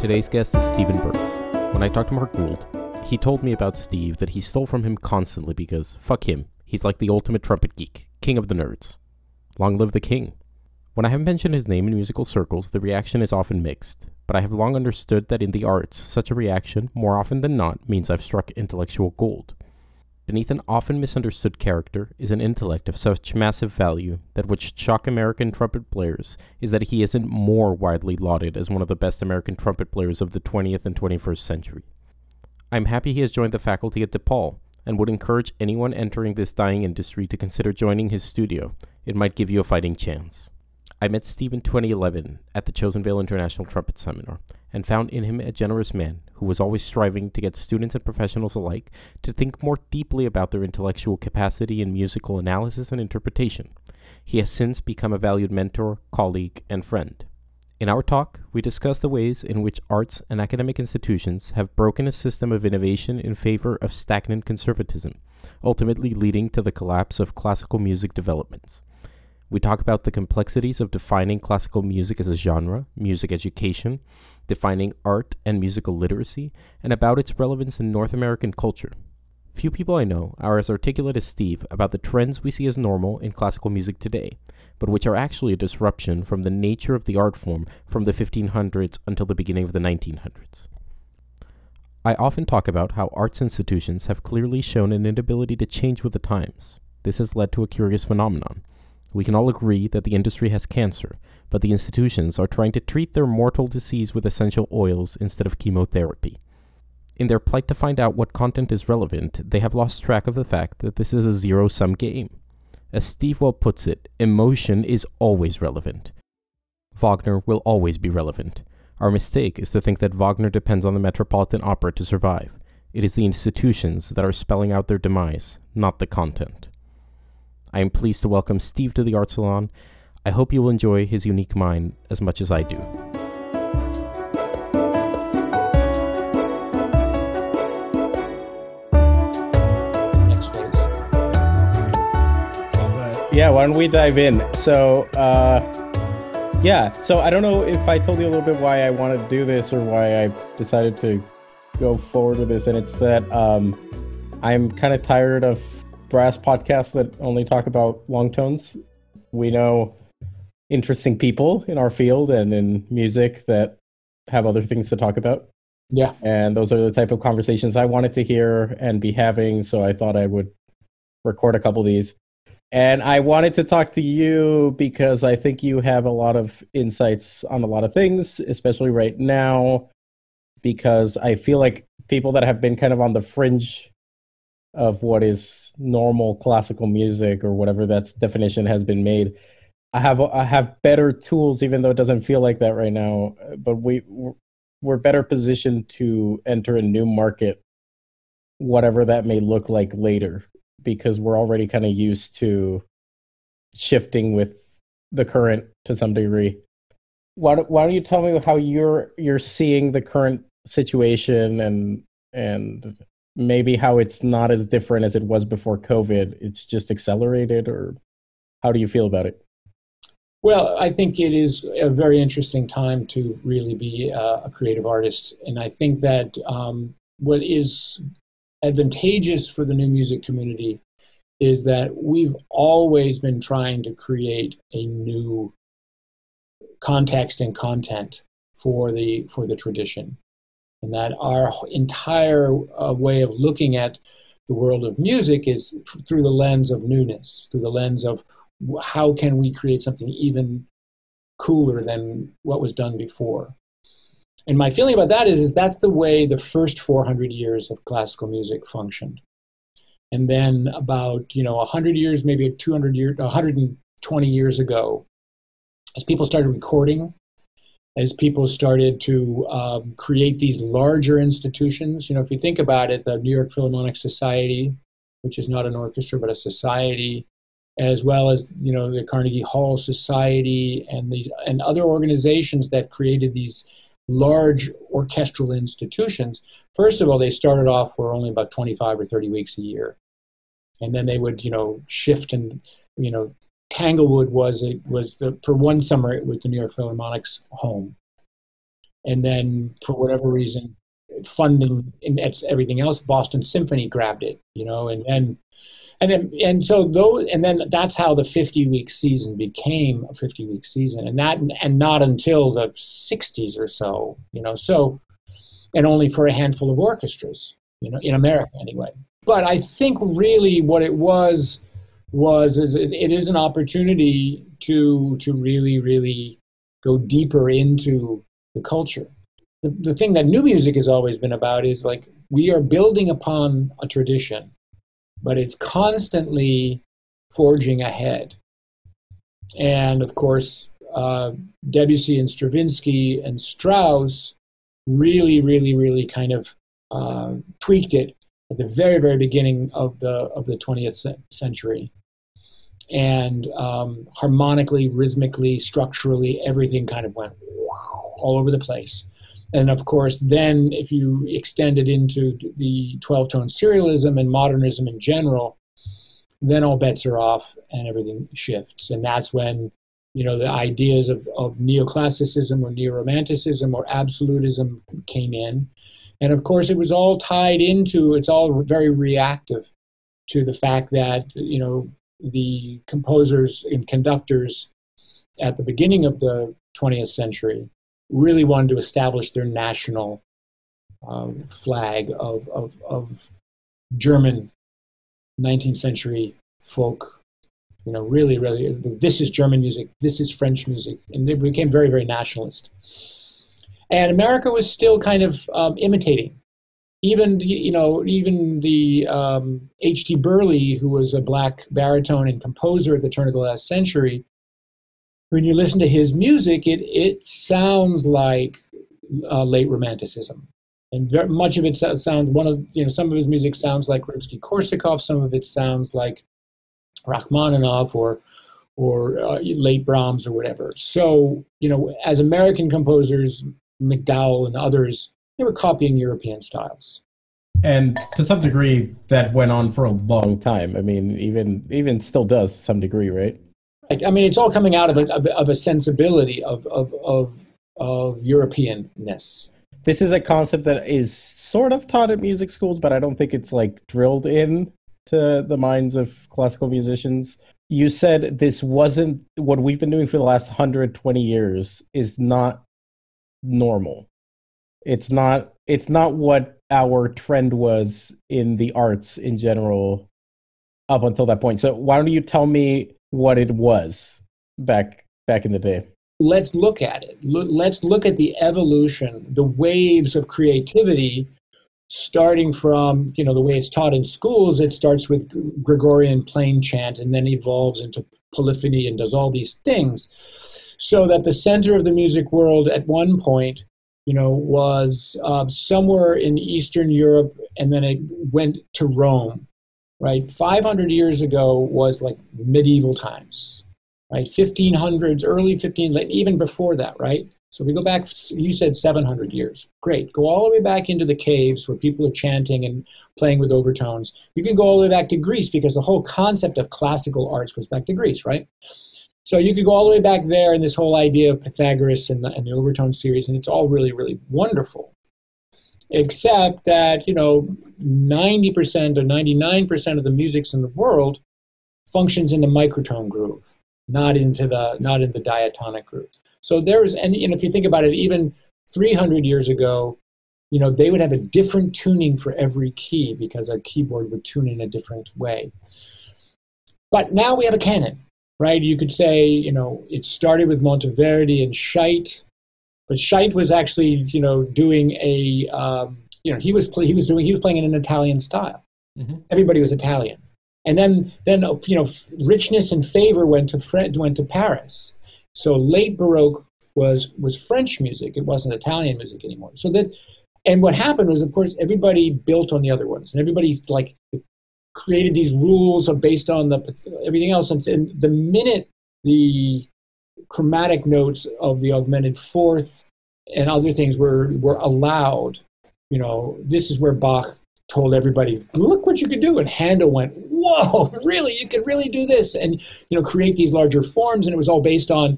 Today's guest is Stephen Burns. When I talked to Mark Gould, he told me about Steve that he stole from him constantly because, fuck him, he's like the ultimate trumpet geek, king of the nerds. Long live the king. When I have mentioned his name in musical circles, the reaction is often mixed, but I have long understood that in the arts, such a reaction, more often than not, means I've struck intellectual gold. Beneath an often misunderstood character is an intellect of such massive value that what should shock American trumpet players is that he isn't more widely lauded as one of the best American trumpet players of the 20th and 21st century. I'm happy he has joined the faculty at DePaul, and would encourage anyone entering this dying industry to consider joining his studio. It might give you a fighting chance. I met Steve in 2011 at the Chosen Vale International Trumpet Seminar and found in him a generous man who was always striving to get students and professionals alike to think more deeply about their intellectual capacity in musical analysis and interpretation. He has since become a valued mentor, colleague, and friend. In our talk, we discuss the ways in which arts and academic institutions have broken a system of innovation in favor of stagnant conservatism, ultimately leading to the collapse of classical music developments. We talk about the complexities of defining classical music as a genre, music education, defining art and musical literacy, and about its relevance in North American culture. Few people I know are as articulate as Steve about the trends we see as normal in classical music today, but which are actually a disruption from the nature of the art form from the 1500s until the beginning of the 1900s. I often talk about how arts institutions have clearly shown an inability to change with the times. This has led to a curious phenomenon. We can all agree that the industry has cancer, but the institutions are trying to treat their mortal disease with essential oils instead of chemotherapy. In their plight to find out what content is relevant, they have lost track of the fact that this is a zero-sum game. As Steve well puts it, emotion is always relevant. Wagner will always be relevant. Our mistake is to think that Wagner depends on the Metropolitan Opera to survive. It is the institutions that are spelling out their demise, not the content. I am pleased to welcome Steve to the Art Salon. I hope you will enjoy his unique mind as much as I do. Yeah, why don't we dive in? So, so I don't know if I told you a little bit why I wanted to do this or why I decided to go forward with this, and it's that I'm kind of tired of brass podcasts that only talk about long tones. We know interesting people in our field and in music that have other things to talk about. Yeah. And those are the type of conversations I wanted to hear and be having, so I thought I would record a couple of these. And I wanted to talk to you because I think you have a lot of insights on a lot of things, especially right now, because I feel like people that have been kind of on the fringe of what is normal classical music or whatever that definition has been made, I have better tools, even though it doesn't feel like that right now, but we're better positioned to enter a new market, whatever that may look like later, because we're already kind of used to shifting with the current to some degree. Why don't you tell me how you're seeing the current situation and maybe how it's not as different as it was before COVID, it's just accelerated, or how do you feel about it? Well, I think it is a very interesting time to really be a creative artist. And I think that what is advantageous for the new music community is that we've always been trying to create a new context and content for the tradition. And that our entire way of looking at the world of music is through the lens of newness, through the lens of how can we create something even cooler than what was done before. And my feeling about that is that's the way the first 400 years of classical music functioned. And then about 100 years, maybe 200 years, 120 years ago, as people started recording, as people started to create these larger institutions. If you think about it, the New York Philharmonic Society, which is not an orchestra but a society, as well as the Carnegie Hall Society and other organizations that created these large orchestral institutions. First of all, they started off for only about 25 or 30 weeks a year, and then they would shift and Tanglewood was for one summer it was the New York Philharmonic's home. And then for whatever reason, funding and everything else, Boston Symphony grabbed it, you know, and then that's how the 50-week season became a 50-week season, and not until the 60s or so, you know, so, and only for a handful of orchestras, you know, in America anyway. But I think really what it is an opportunity to really, really go deeper into the culture. The thing that new music has always been about is, like, we are building upon a tradition, but it's constantly forging ahead. And of course, Debussy and Stravinsky and Strauss really, really, really kind of tweaked it at the very, very beginning of the 20th century. And harmonically, rhythmically, structurally, everything kind of went all over the place. And of course, then if you extend it into the 12-tone serialism and modernism in general, then all bets are off and everything shifts. And that's when, you know, the ideas of neoclassicism or neo-romanticism or absolutism came in. And of course, it was all tied into, it's all very reactive to the fact that, you know, the composers and conductors at the beginning of the 20th century really wanted to establish their national flag of German 19th century folk. You know, really, really, this is German music, this is French music, and they became very, very nationalist. And America was still kind of imitating. Even the H.T. Burley, who was a black baritone and composer at the turn of the last century, when you listen to his music, it sounds like late Romanticism, and very much of it sounds some of his music sounds like Rimsky-Korsakov, some of it sounds like Rachmaninoff or late Brahms or whatever. So, you know, as American composers, McDowell and others, they were copying European styles. And to some degree, that went on for a long time. I mean, even still does to some degree, right? I mean, it's all coming out of a sensibility of Europeanness. This is a concept that is sort of taught at music schools, but I don't think it's, like, drilled in to the minds of classical musicians. You said this wasn't what we've been doing for the last 120 years is not normal. It's not what our trend was in the arts in general up until that point. So why don't you tell me what it was back in the day? Let's look at it. Let's look at the evolution, the waves of creativity, starting from, you know, the way it's taught in schools. It starts with Gregorian plain chant and then evolves into polyphony and does all these things. So that the center of the music world at one point, you know, was somewhere in Eastern Europe, and then it went to Rome. Right, 500 years ago was like medieval times, right? 1500s, early 1500s, even before that, right? So we go back, you said 700 years. Great, go all the way back into the caves where people are chanting and playing with overtones. You can go all the way back to Greece, because the whole concept of classical arts goes back to Greece, right? So you could go all the way back there, and this whole idea of Pythagoras and the overtone series, and it's all really, really wonderful. Except that, you know, 90% or 99% of the music in the world functions in the microtone groove, not in the diatonic groove. So and if you think about it, even 300 years ago, you know, they would have a different tuning for every key, because a keyboard would tune in a different way. But now we have a canon, right? You could say, you know, it started with Monteverdi and Scheidt. But Scheidt was actually, you know, doing a, you know, he was playing in an Italian style. Mm-hmm. Everybody was Italian, and then you know, richness and favor went to Paris. So late Baroque was French music; it wasn't Italian music anymore. So that, and what happened was, of course, everybody built on the other ones, and everybody's like created these rules based on the everything else. And the minute the chromatic notes of the augmented fourth and other things were allowed, you know, this is where Bach told everybody, look what you could do. And Handel went, whoa, really, you could really do this, and, you know, create these larger forms. And it was all based on,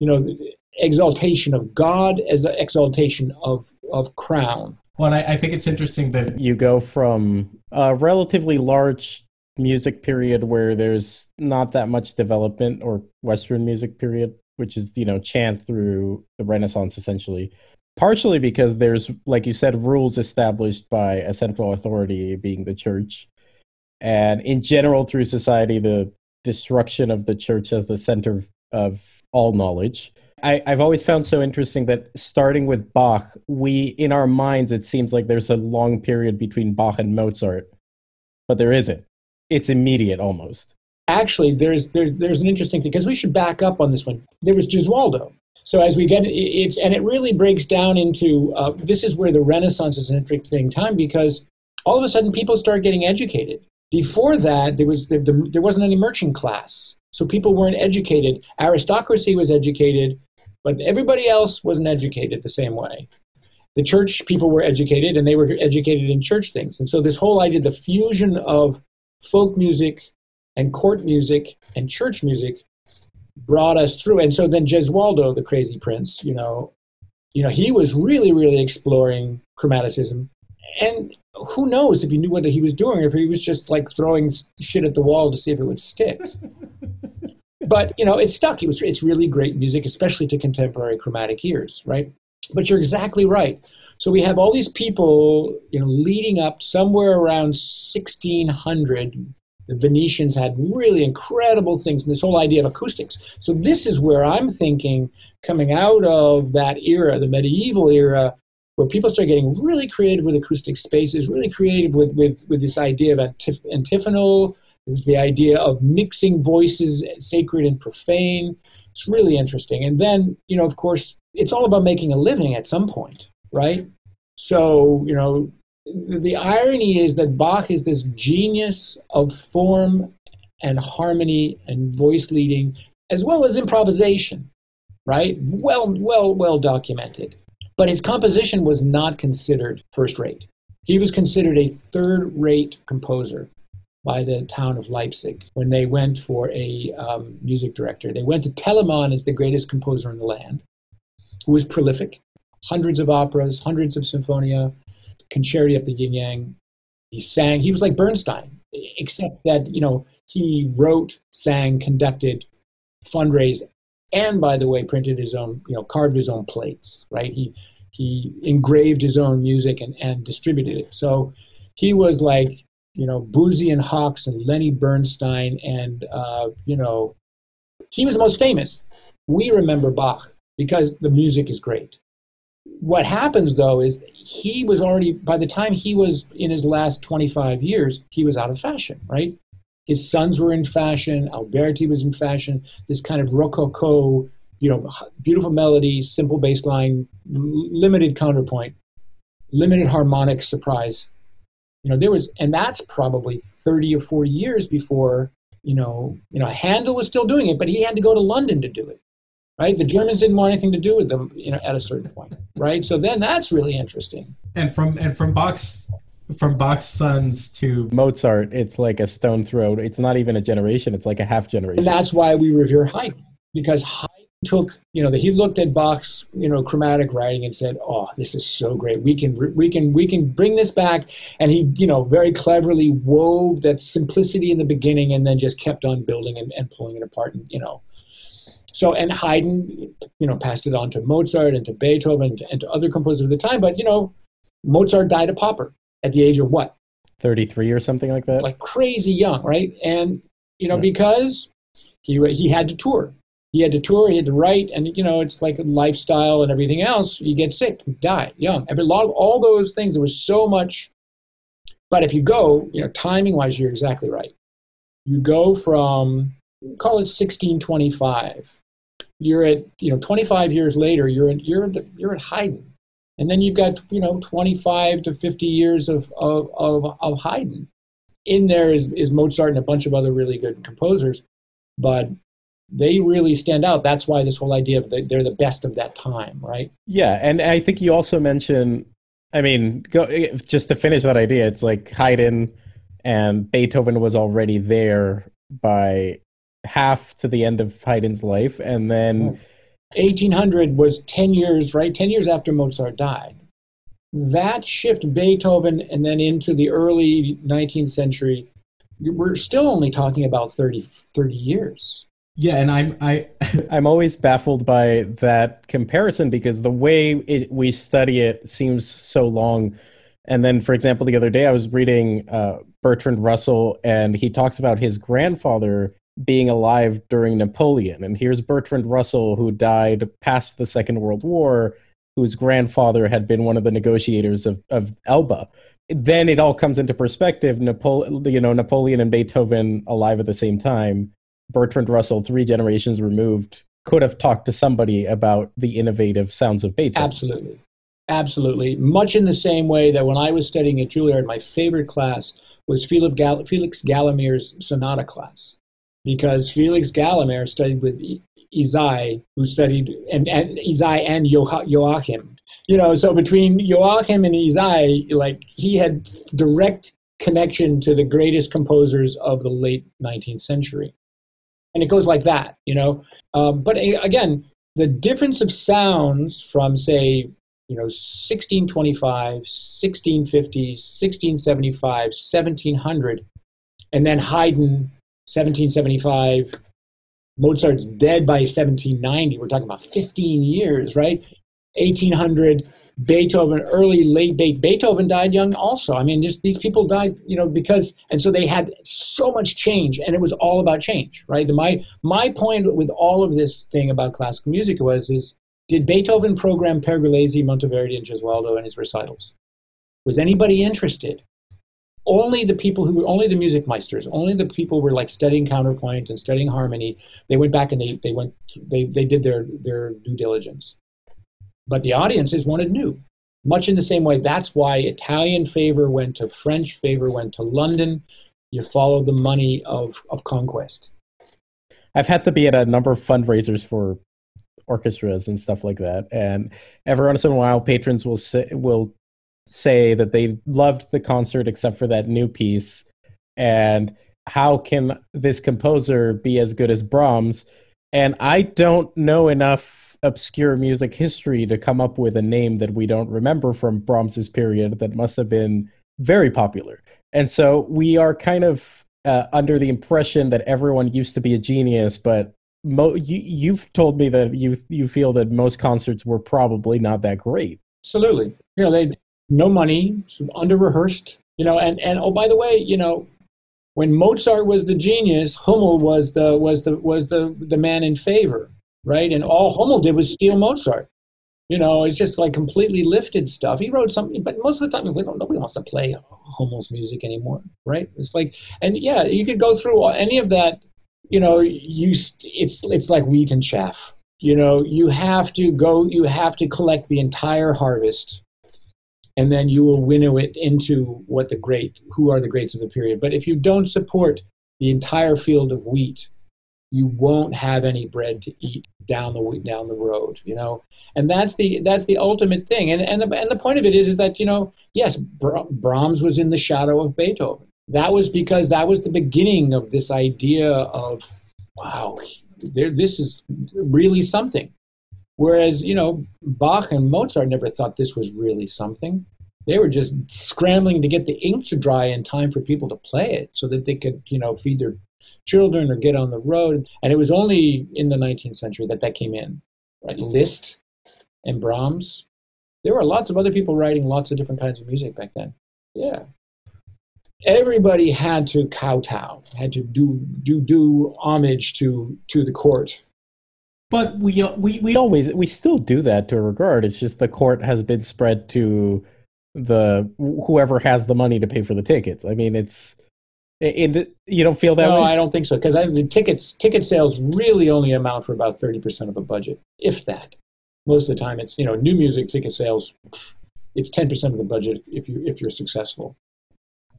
you know, exaltation of God as an exaltation of crown. Well, I think it's interesting that you go from a relatively large music period where there's not that much development, or Western music period, which is, you know, chant through the Renaissance, essentially. Partially because there's, like you said, rules established by a central authority being the church. And in general, through society, the destruction of the church as the center of all knowledge. I've always found so interesting that starting with Bach, in our minds, it seems like there's a long period between Bach and Mozart, but there isn't. It's immediate almost. Actually, there's an interesting thing, because we should back up on this one. There was Gesualdo. So as we get it's, and it really breaks down into, this is where the Renaissance is an interesting time, because all of a sudden people start getting educated. Before that, there wasn't any merchant class, so people weren't educated. Aristocracy was educated, but everybody else wasn't educated the same way. The church people were educated, and they were educated in church things. And so this whole idea, the fusion of folk music and court music and church music, brought us through. And so then Gesualdo, the crazy prince, you know, he was really, really exploring chromaticism. And who knows if he knew what he was doing, or if he was just like throwing shit at the wall to see if it would stick. But, you know, it stuck. It's really great music, especially to contemporary chromatic ears, right? But you're exactly right. So we have all these people, you know, leading up somewhere around 1600. The Venetians had really incredible things, and this whole idea of acoustics. So this is where I'm thinking, coming out of that era, the medieval era, where people start getting really creative with acoustic spaces, really creative with this idea of antiphonal. It was the idea of mixing voices, sacred and profane. It's really interesting. And then, you know, of course, it's all about making a living at some point, right? So, you know, the irony is that Bach is this genius of form and harmony and voice leading, as well as improvisation, right? Well documented. But his composition was not considered first rate. He was considered a third-rate composer by the town of Leipzig when they went for a music director. They went to Telemann as the greatest composer in the land, who was prolific, hundreds of operas, hundreds of symphonia, Concerti of the Yin Yang. He sang. He was like Bernstein, except that, you know, he wrote, sang, conducted, fundraised, and, by the way, printed his own, you know, carved his own plates, right? He engraved his own music and distributed it. So he was like, you know, Boosie and Hawks and Lenny Bernstein, and, you know, he was the most famous. We remember Bach because the music is great. What happens, though, is he was already, by the time he was in his last 25 years, he was out of fashion, right? His sons were in fashion. Alberti was in fashion. This kind of rococo, you know, beautiful melody, simple bass line, limited counterpoint, limited harmonic surprise. You know, there was, and that's probably 30 or 40 years before, you know, Handel was still doing it, but he had to go to London to do it. Right? The Germans didn't want anything to do with them, you know, at a certain point, right? So then that's really interesting. And from Bach's sons to Mozart, it's like a stone throw. It's not even a generation. It's like a half generation. And that's why we revere Haydn, because Haydn took, you know, he looked at Bach's, you know, chromatic writing and said, "Oh, this is so great. We can bring this back." And he, you know, very cleverly wove that simplicity in the beginning, and then just kept on building and pulling it apart, and, you know. So, and Haydn, you know, passed it on to Mozart and to Beethoven and to other composers of the time. But, you know, Mozart died a pauper at the age of what? 33 or something like that. Like crazy young, right? And, you know, because he had to tour. He had to tour, he had to write, and, you know, it's like a lifestyle and everything else. You get sick, you die young. A lot of all those things, there was so much. But if you go, you know, timing-wise, you're exactly right. You go from, call it 1625. You're at, you know, 25 years later, you're at Haydn, and then you've got, you know, 25 to 50 years of Haydn. In there is Mozart and a bunch of other really good composers, but they really stand out. That's why this whole idea of they're the best of that time, right? Yeah, and I think you also mentioned, I mean, just to finish that idea, it's like Haydn and Beethoven was already there by half to the end of Haydn's life, and then 1800 was 10 years, right? 10 years after Mozart died. That shift, Beethoven, and then into the early 19th century, we're still only talking about 30 years. Yeah, and I'm always baffled by that comparison, because the way we study it seems so long. And then, for example, the other day I was reading Bertrand Russell, and he talks about his grandfather being alive during Napoleon. And here's Bertrand Russell, who died past the Second World War, whose grandfather had been one of the negotiators of Elba. Then it all comes into perspective. Napoleon and Beethoven alive at the same time. Bertrand Russell, 3 generations removed, could have talked to somebody about the innovative sounds of Beethoven. Absolutely. Absolutely. Much in the same way that when I was studying at Juilliard, my favorite class was Felix Galamir's sonata class, because Felix Galimir studied with Isai, who studied, and Isai and Joachim. You know, so between Joachim and Isai, like, he had direct connection to the greatest composers of the late 19th century. And it goes like that, you know. But again, the difference of sounds from, say, 1625, 1650, 1675, 1700, and then Haydn, 1775, Mozart's dead by 1790. We're talking about 15 years, right? 1800, Beethoven, early, late Beethoven died young also. I mean, just these people died, and so they had so much change, and it was all about change, right? My point with all of this thing about classical music was, did Beethoven program Pergolesi, Monteverdi, and Gesualdo in his recitals? Was anybody interested? Only the people only the music meisters, only the people were like studying counterpoint and studying harmony. They went back and they did their due diligence. But the audiences wanted new. Much in the same way, that's why Italian favor went to French, favor went to London. You follow the money of conquest. I've had to be at a number of fundraisers for orchestras and stuff like that. And every once in a while, patrons will say that they loved the concert except for that new piece, and how can this composer be as good as Brahms? And I don't know enough obscure music history to come up with a name that we don't remember from Brahms's period that must have been very popular. And so we are kind of under the impression that everyone used to be a genius, but you've told me that you feel that most concerts were probably not that great. Absolutely. No money, under-rehearsed, and oh, by the way, when Mozart was the genius, Hummel was the man in favor, right? And all Hummel did was steal Mozart. It's just like completely lifted stuff. He wrote something, but most of the time, nobody wants to play Hummel's music anymore, right? It's like, and yeah, you could go through any of that, it's like wheat and chaff. You have to collect the entire harvest, and then you will winnow it into who are the greats of the period. But if you don't support the entire field of wheat, you won't have any bread to eat down the road, And that's the ultimate thing. And the point of it is that, yes, Brahms was in the shadow of Beethoven. That was because that was the beginning of this idea of, wow, this is really something. Whereas, Bach and Mozart never thought this was really something. They were just scrambling to get the ink to dry in time for people to play it so that they could, feed their children or get on the road. And it was only in the 19th century that came in, right? Liszt and Brahms. There were lots of other people writing lots of different kinds of music back then. Yeah. Everybody had to kowtow, had to do homage to the court. But we still do that to a regard. It's just the court has been spread to whoever has the money to pay for the tickets. I mean, you don't feel that way? No, I don't think so, because the ticket sales really only amount for about 30% of the budget, if that. Most of the time, it's new music ticket sales. It's 10% of the budget if you're successful.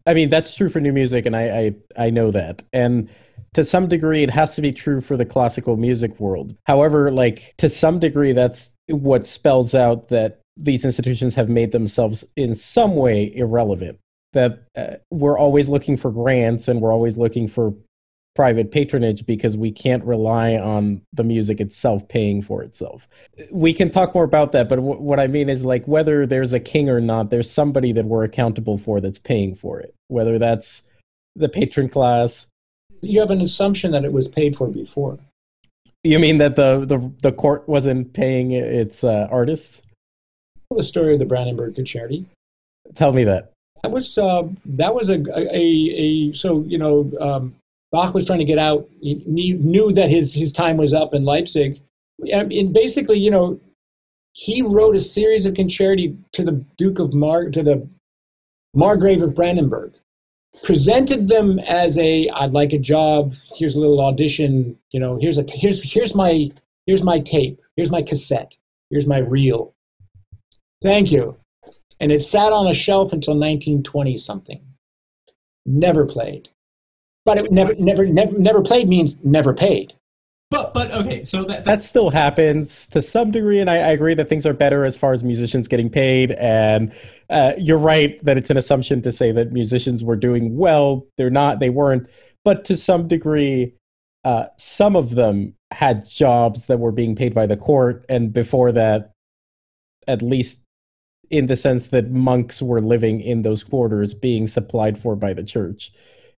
I mean, that's true for new music, and I know that. And to some degree, it has to be true for the classical music world. However, to some degree, that's what spells out that these institutions have made themselves in some way irrelevant, that we're always looking for grants and we're always looking for private patronage because we can't rely on the music itself paying for itself. We can talk more about that, but what I mean is, like, whether there's a king or not, there's somebody that we're accountable for that's paying for it, whether that's the patron class. You have an assumption that it was paid for before. You mean that the court wasn't paying its artists? Well, the story of the Brandenburg Concerti. Tell me that. That was Bach was trying to get out. He knew that his time was up in Leipzig. And basically, you know, he wrote a series of concerti to the Margrave of Brandenburg, presented them as I'd like a job, here's a little audition, you know, here's my tape, here's my cassette, here's my reel. Thank you. And it sat on a shelf until 1920-something. Never played. But it never played means never paid. But okay, so that still happens to some degree, and I agree that things are better as far as musicians getting paid, and you're right that it's an assumption to say that musicians were doing well. They're not, they weren't, but to some degree, some of them had jobs that were being paid by the court, and before that, at least in the sense that monks were living in those quarters being supplied for by the church.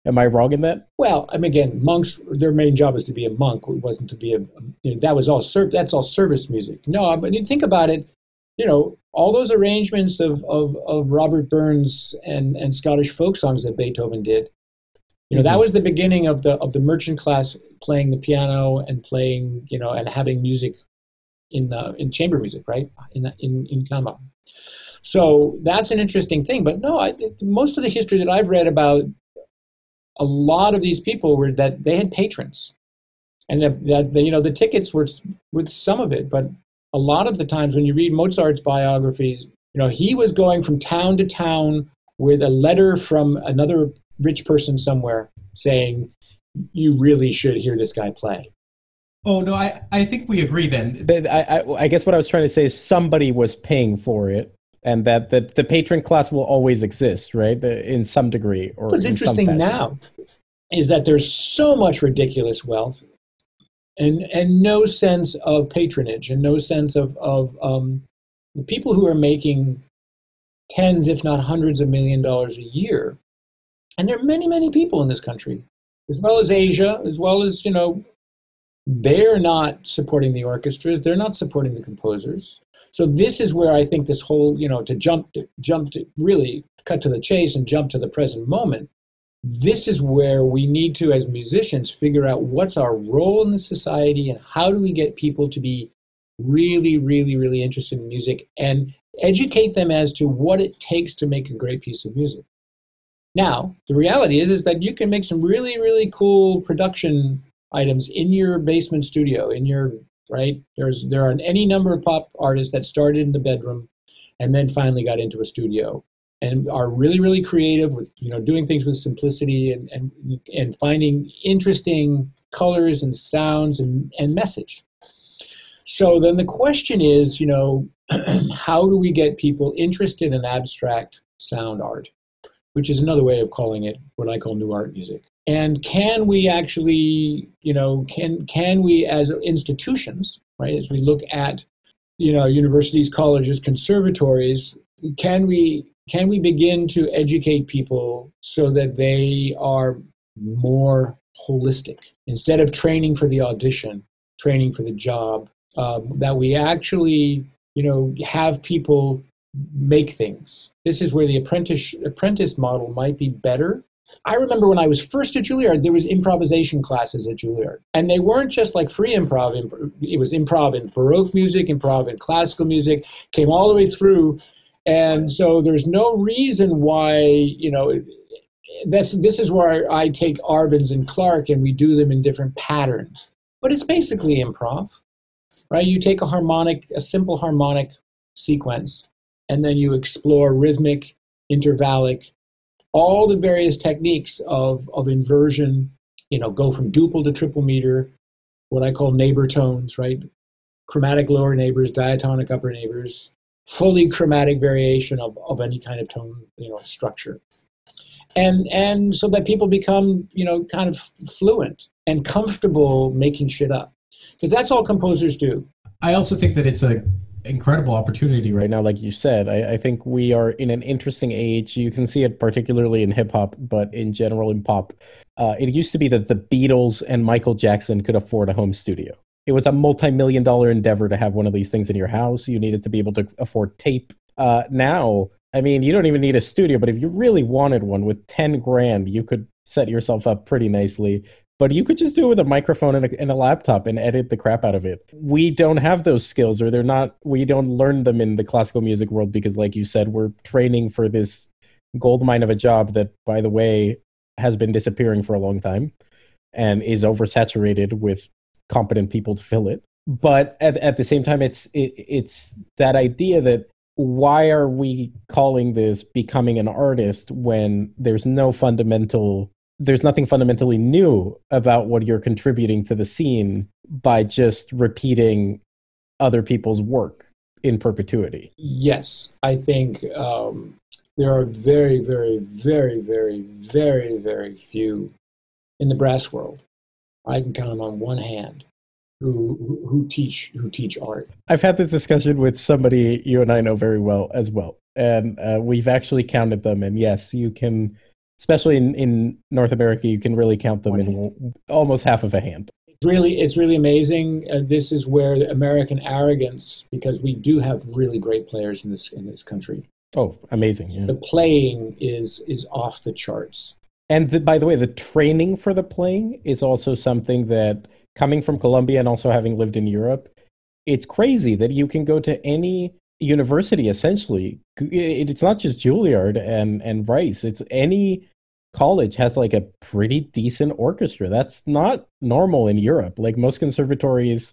Am I wrong in that? Well, I mean, again, monks, their main job was to be a monk. It wasn't to be that's all service music. No, I mean, think about it, you know, all those arrangements of Robert Burns and Scottish folk songs that Beethoven did, you know, that was the beginning of the merchant class playing the piano and playing, you know, and having music in chamber music, right? In Kama. So that's an interesting thing, but no, most of the history that I've read about a lot of these people were that they had patrons, and that you know, the tickets were with some of it, but a lot of the times when you read Mozart's biographies, you know, he was going from town to town with a letter from another rich person somewhere saying, you really should hear this guy play. Oh, no, I think we agree then. I guess what I was trying to say is somebody was paying for it. And that the patron class will always exist, right? In some degree, or what's interesting now is that there's so much ridiculous wealth, and no sense of patronage, and no sense of the people who are making tens, if not hundreds, of $1 million a year, and there are many people in this country, as well as Asia, as well as, you know, they're not supporting the orchestras, they're not supporting the composers. So this is where I think this whole, you know, to really cut to the chase and jump to the present moment, this is where we need to, as musicians, figure out what's our role in the society and how do we get people to be really, really, really interested in music and educate them as to what it takes to make a great piece of music. Now, the reality is that you can make some really, really cool production items in your basement studio, in your... right? There are any number of pop artists that started in the bedroom and then finally got into a studio and are really, really creative with, you know, doing things with simplicity and finding interesting colors and sounds and message. So then the question is, you know, how do we get people interested in abstract sound art, which is another way of calling it what I call new art music? And can we actually, you know, can we as institutions, right, as we look at, you know, universities, colleges, conservatories, can we begin to educate people so that they are more holistic? Instead of training for the audition, training for the job, that we actually, you know, have people make things. This is where the apprentice model might be better. I remember when I was first at Juilliard, there was improvisation classes at Juilliard. And they weren't just like free improv. It was improv in Baroque music, improv in classical music, came all the way through. And so there's no reason why, you know, this is where I take Arbenz and Clark and we do them in different patterns. But it's basically improv, right? You take a simple harmonic sequence, and then you explore rhythmic, intervallic, all the various techniques of inversion, you know, go from duple to triple meter, what I call neighbor tones, right? Chromatic lower neighbors, diatonic upper neighbors, fully chromatic variation of any kind of tone, you know, structure. And so that people become, you know, kind of fluent and comfortable making shit up, because that's all composers do. I also think that it's a incredible opportunity right now, like you said. I think we are in an interesting age. You can see it particularly in hip-hop, but in general in pop. It used to be that the Beatles and Michael Jackson could afford a home studio. It was a multi-million-dollar endeavor to have one of these things in your house. You needed to be able to afford tape. Now, I mean, you don't even need a studio, but if you really wanted one, with 10 grand, you could set yourself up pretty nicely. But you could just do it with a microphone and a laptop and edit the crap out of it. We don't have those skills, or they're not, we don't learn them in the classical music world because, like you said, we're training for this goldmine of a job that, by the way, has been disappearing for a long time and is oversaturated with competent people to fill it. But at the same time, it's that idea that, why are we calling this becoming an artist when there's no fundamental... There's nothing fundamentally new about what you're contributing to the scene by just repeating other people's work in perpetuity. Yes, I think there are very, very, very, very, very, very few in the brass world. I can count them on one hand who teach art. I've had this discussion with somebody you and I know very well as well, and we've actually counted them. And yes, you can. Especially in North America, you can really count them in almost half of a hand. It's really amazing. This is where the American arrogance, because we do have really great players in this country. Oh, amazing! Yeah. The playing is off the charts. And by the way, the training for the playing is also something that, coming from Colombia and also having lived in Europe, it's crazy that you can go to any university, essentially. It's not just Juilliard and Rice. It's any college has like a pretty decent orchestra. That's not normal in Europe. Like, most conservatories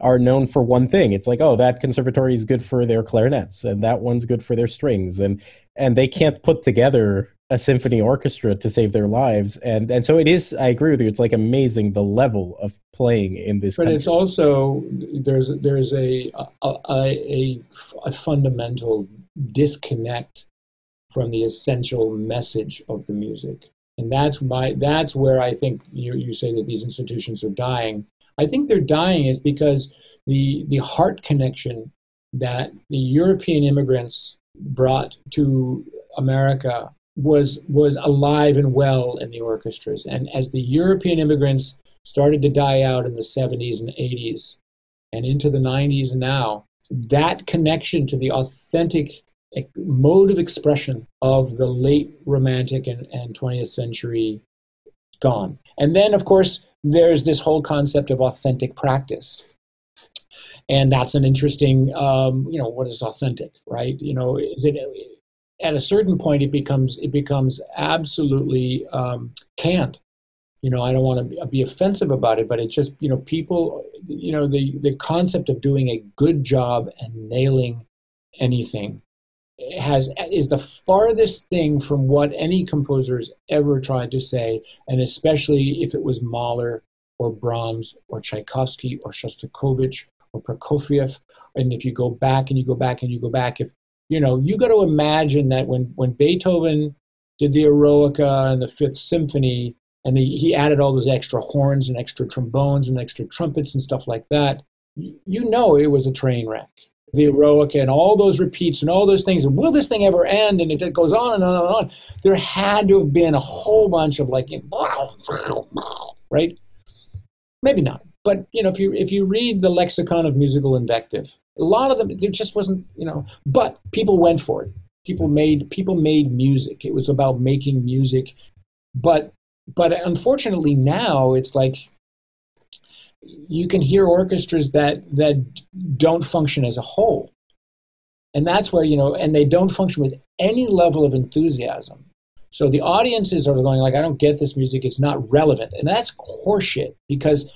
are known for one thing. It's like, oh, that conservatory is good for their clarinets, and that one's good for their strings, and they can't put together a symphony orchestra to save their lives. And so it is, I agree with you, it's like amazing the level of playing in this country. But it's also, there's a fundamental disconnect from the essential message of the music. And that's where I think you say that these institutions are dying. I think they're dying is because the heart connection that the European immigrants brought to America was alive and well in the orchestras. And as the European immigrants started to die out in the 70s and 80s and into the 90s and now, that connection to the authentic mode of expression of the late Romantic and 20th century, gone. And then, of course, there's this whole concept of authentic practice. And that's an interesting, what is authentic, right? You know, at a certain point, it becomes absolutely canned. You know, I don't want to be offensive about it, but it's just, you know, people, you know, the concept of doing a good job and nailing anything is the farthest thing from what any composer has ever tried to say, and especially if it was Mahler or Brahms or Tchaikovsky or Shostakovich or Prokofiev. And if you go back and you go back and you go back, you know, you got to imagine that when Beethoven did the Eroica and the Fifth Symphony, and he added all those extra horns and extra trombones and extra trumpets and stuff like that, you know, it was a train wreck. The Eroica and all those repeats and all those things, and will this thing ever end? And it goes on and on and on. There had to have been a whole bunch of, like, right? Maybe not. But, you know, if you read the lexicon of musical invective, a lot of them, there just wasn't, you know, but people went for it. People made music. It was about making music. But unfortunately now it's like you can hear orchestras that don't function as a whole. And that's where, you know, and they don't function with any level of enthusiasm. So the audiences are going like, I don't get this music. It's not relevant. And that's horseshit, because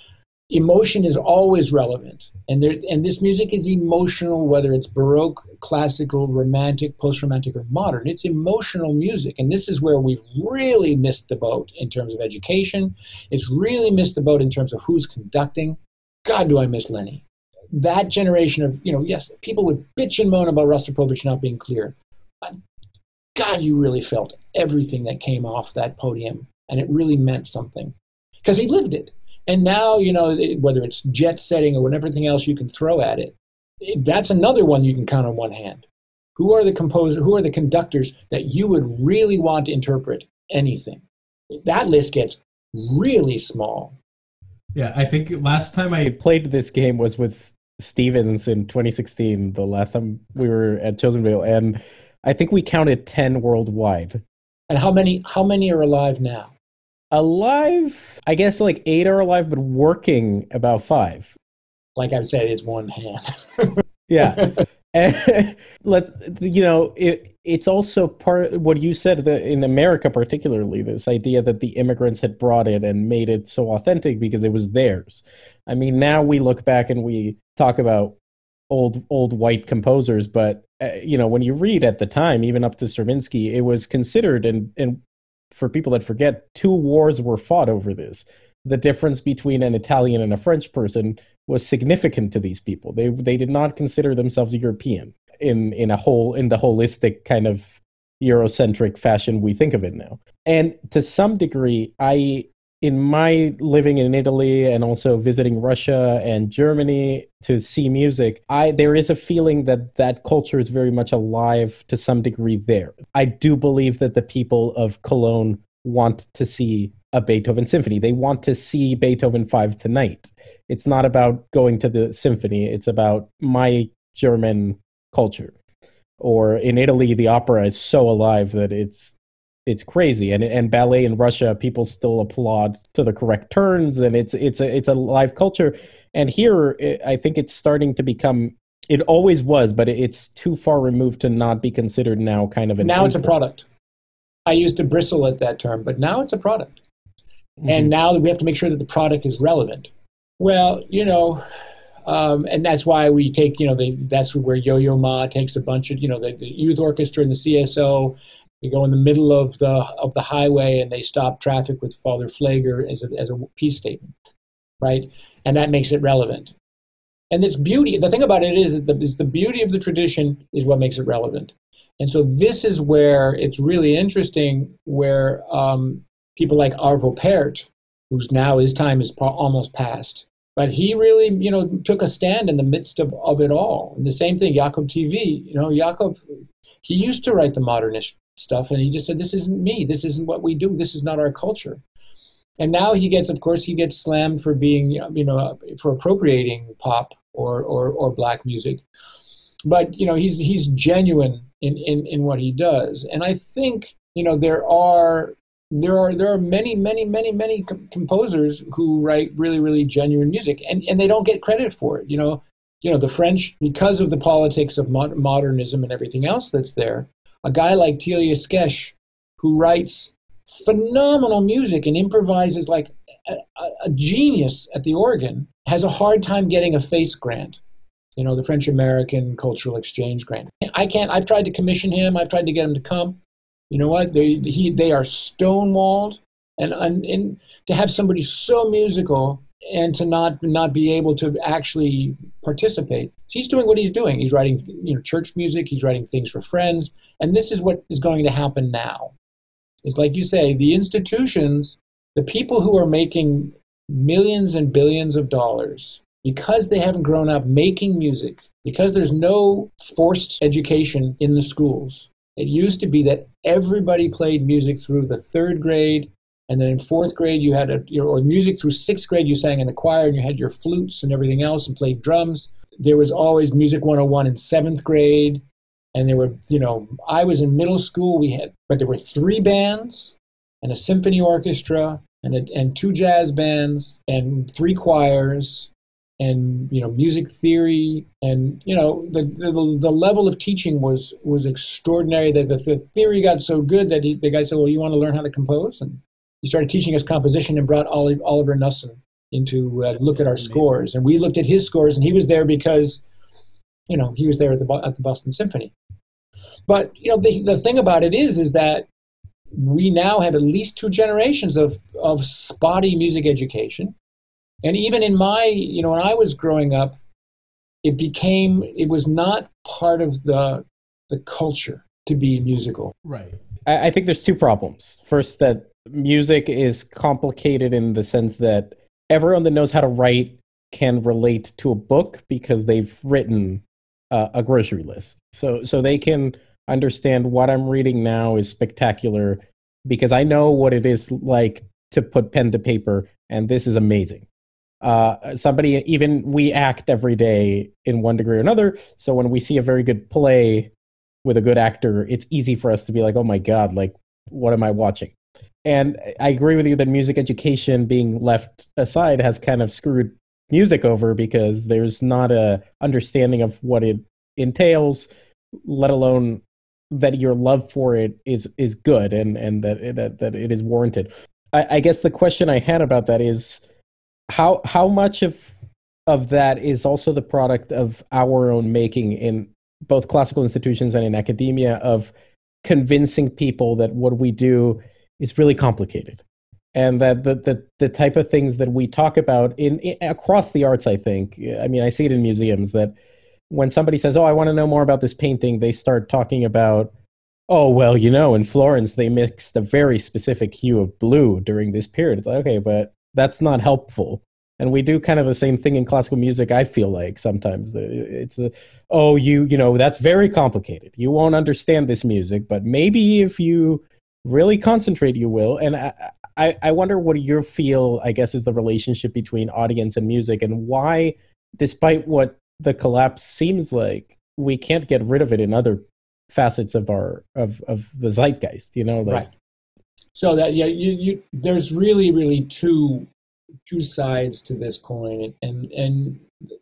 emotion is always relevant, and this music is emotional, whether it's Baroque, classical, Romantic, post-Romantic, or modern. It's emotional music, and this is where we've really missed the boat in terms of education. It's really missed the boat in terms of who's conducting. God, do I miss Lenny. That generation of, you know, yes, people would bitch and moan about Rostropovich not being clear. God, you really felt everything that came off that podium, and it really meant something because he lived it. And now, you know, whether it's jet setting or whatever else you can throw at it, that's another one you can count on one hand. Who are the composers, who are the conductors that you would really want to interpret anything? That list gets really small. Yeah, I think last time I played this game was with Stevens in 2016, the last time we were at Chosen Vale, and I think we counted 10 worldwide. And how many are alive now? Alive, I guess like 8 are alive, but working about 5. Like I've said, it's one hand. Yeah. And let's, you know, it's also part of what you said, that in America particularly, this idea that the immigrants had brought it and made it so authentic because it was theirs. I mean, now we look back and we talk about old white composers, but, you know, when you read at the time, even up to Stravinsky, it was considered, and for people that forget, 2 wars were fought over this. The difference between an Italian and a French person was significant to these people. They did not consider themselves European in the holistic kind of Eurocentric fashion we think of it now. And to some degree, in my living in Italy and also visiting Russia and Germany to see music, there is a feeling that culture is very much alive to some degree there. I do believe that the people of Cologne want to see a Beethoven symphony. They want to see Beethoven 5 tonight. It's not about going to the symphony. It's about my German culture. Or in Italy, the opera is so alive that it's crazy. And ballet in Russia, people still applaud to the correct turns, and it's a live culture. And here, I think it's starting to become. It always was, but it's too far removed to not be considered now. Kind of an now it's a product. I used to bristle at that term, but now it's a product. Mm-hmm. And now we have to make sure that the product is relevant. Well, you know, and that's why we take, you know, that's where Yo-Yo Ma takes a bunch of, you know, the youth orchestra and the CSO. They go in the middle of the highway and they stop traffic with Father Flager as a peace statement, right? And that makes it relevant. And its beauty, the thing about it is the beauty of the tradition is what makes it relevant. And so this is where it's really interesting, where people like Arvo Pärt, who's now his time is almost past, but he really, you know, took a stand in the midst of it all. And the same thing, Jakob TV, you know, Jakob, he used to write the modernist stuff, and he just said, this isn't me, this isn't what we do, this is not our culture. And now he gets slammed for being, you know, for appropriating pop or black music. But, you know, he's genuine in what he does. And I think, you know, there are many composers who write really, really genuine music, and they don't get credit for it. You know, the French, because of the politics of modernism and everything else that's there, a guy like Telia Skesh, who writes phenomenal music and improvises like a genius at the organ, has a hard time getting a FACE grant. You know, the French-American Cultural Exchange Grant. I've tried to commission him. I've tried to get him to come. You know what? They are stonewalled. And to have somebody so musical and to not be able to actually participate. He's doing what he's doing. He's writing, you know, church music. He's writing things for friends. And this is what is going to happen now. It's like you say, the institutions, the people who are making millions and billions of dollars, because they haven't grown up making music, because there's no forced education in the schools. It used to be that everybody played music through the 3rd grade, and then in 4th grade you had or music through 6th grade, you sang in the choir and you had your flutes and everything else and played drums. There was always Music 101 in 7th grade, and there were, you know, I was in middle school, but there were 3 bands and a symphony orchestra and 2 jazz bands and 3 choirs. And, you know, music theory, and, you know, the level of teaching was extraordinary. That the theory got so good that the guy said, well, you want to learn how to compose? And he started teaching us composition and brought Oliver Nussen in to look at our scores. And we looked at his scores, and he was there because, you know, he was there at the Boston Symphony. But, you know, the thing about it is that we now have at least 2 generations of spotty music education. And even in my, you know, when I was growing up, it was not part of the culture to be musical. Right. I think there's two problems. First, that music is complicated in the sense that everyone that knows how to write can relate to a book because they've written a grocery list. So they can understand what I'm reading now is spectacular because I know what it is like to put pen to paper, and this is amazing. We act every day in one degree or another, so when we see a very good play with a good actor, it's easy for us to be like, oh my God, like, what am I watching? And I agree with you that music education being left aside has kind of screwed music over because there's not a understanding of what it entails, let alone that your love for it is good and that it is warranted. I guess the question I had about that is how much of that is also the product of our own making in both classical institutions and in academia of convincing people that what we do is really complicated, and that the type of things that we talk about in across the arts, I think, I mean, I see it in museums that when somebody says, oh, I want to know more about this painting, they start talking about, oh, well, you know, in Florence, they mixed a very specific hue of blue during this period. It's like, okay, but that's not helpful. And we do kind of the same thing in classical music, I feel like sometimes. It's, you know, that's very complicated. You won't understand this music, but maybe if you really concentrate, you will. And I wonder what you feel, I guess, is the relationship between audience and music and why, despite what the collapse seems like, we can't get rid of it in other facets of our of the zeitgeist, you know, like. Right. So that you there's really two sides to this coin, and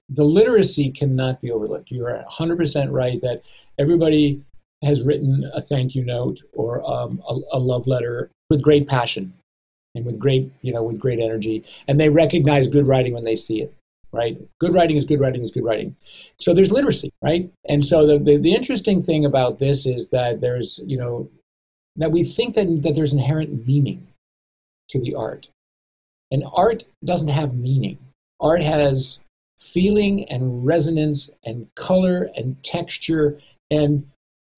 the literacy cannot be overlooked. You're 100% right that everybody has written a thank you note or a love letter with great passion and with great energy, and they recognize good writing when they see it. Right? Good writing is good writing is good writing. So there's literacy, right? And so the interesting thing about this is that there's, you know, that we think that there's inherent meaning to the art. And art doesn't have meaning. Art has feeling and resonance and color and texture. And,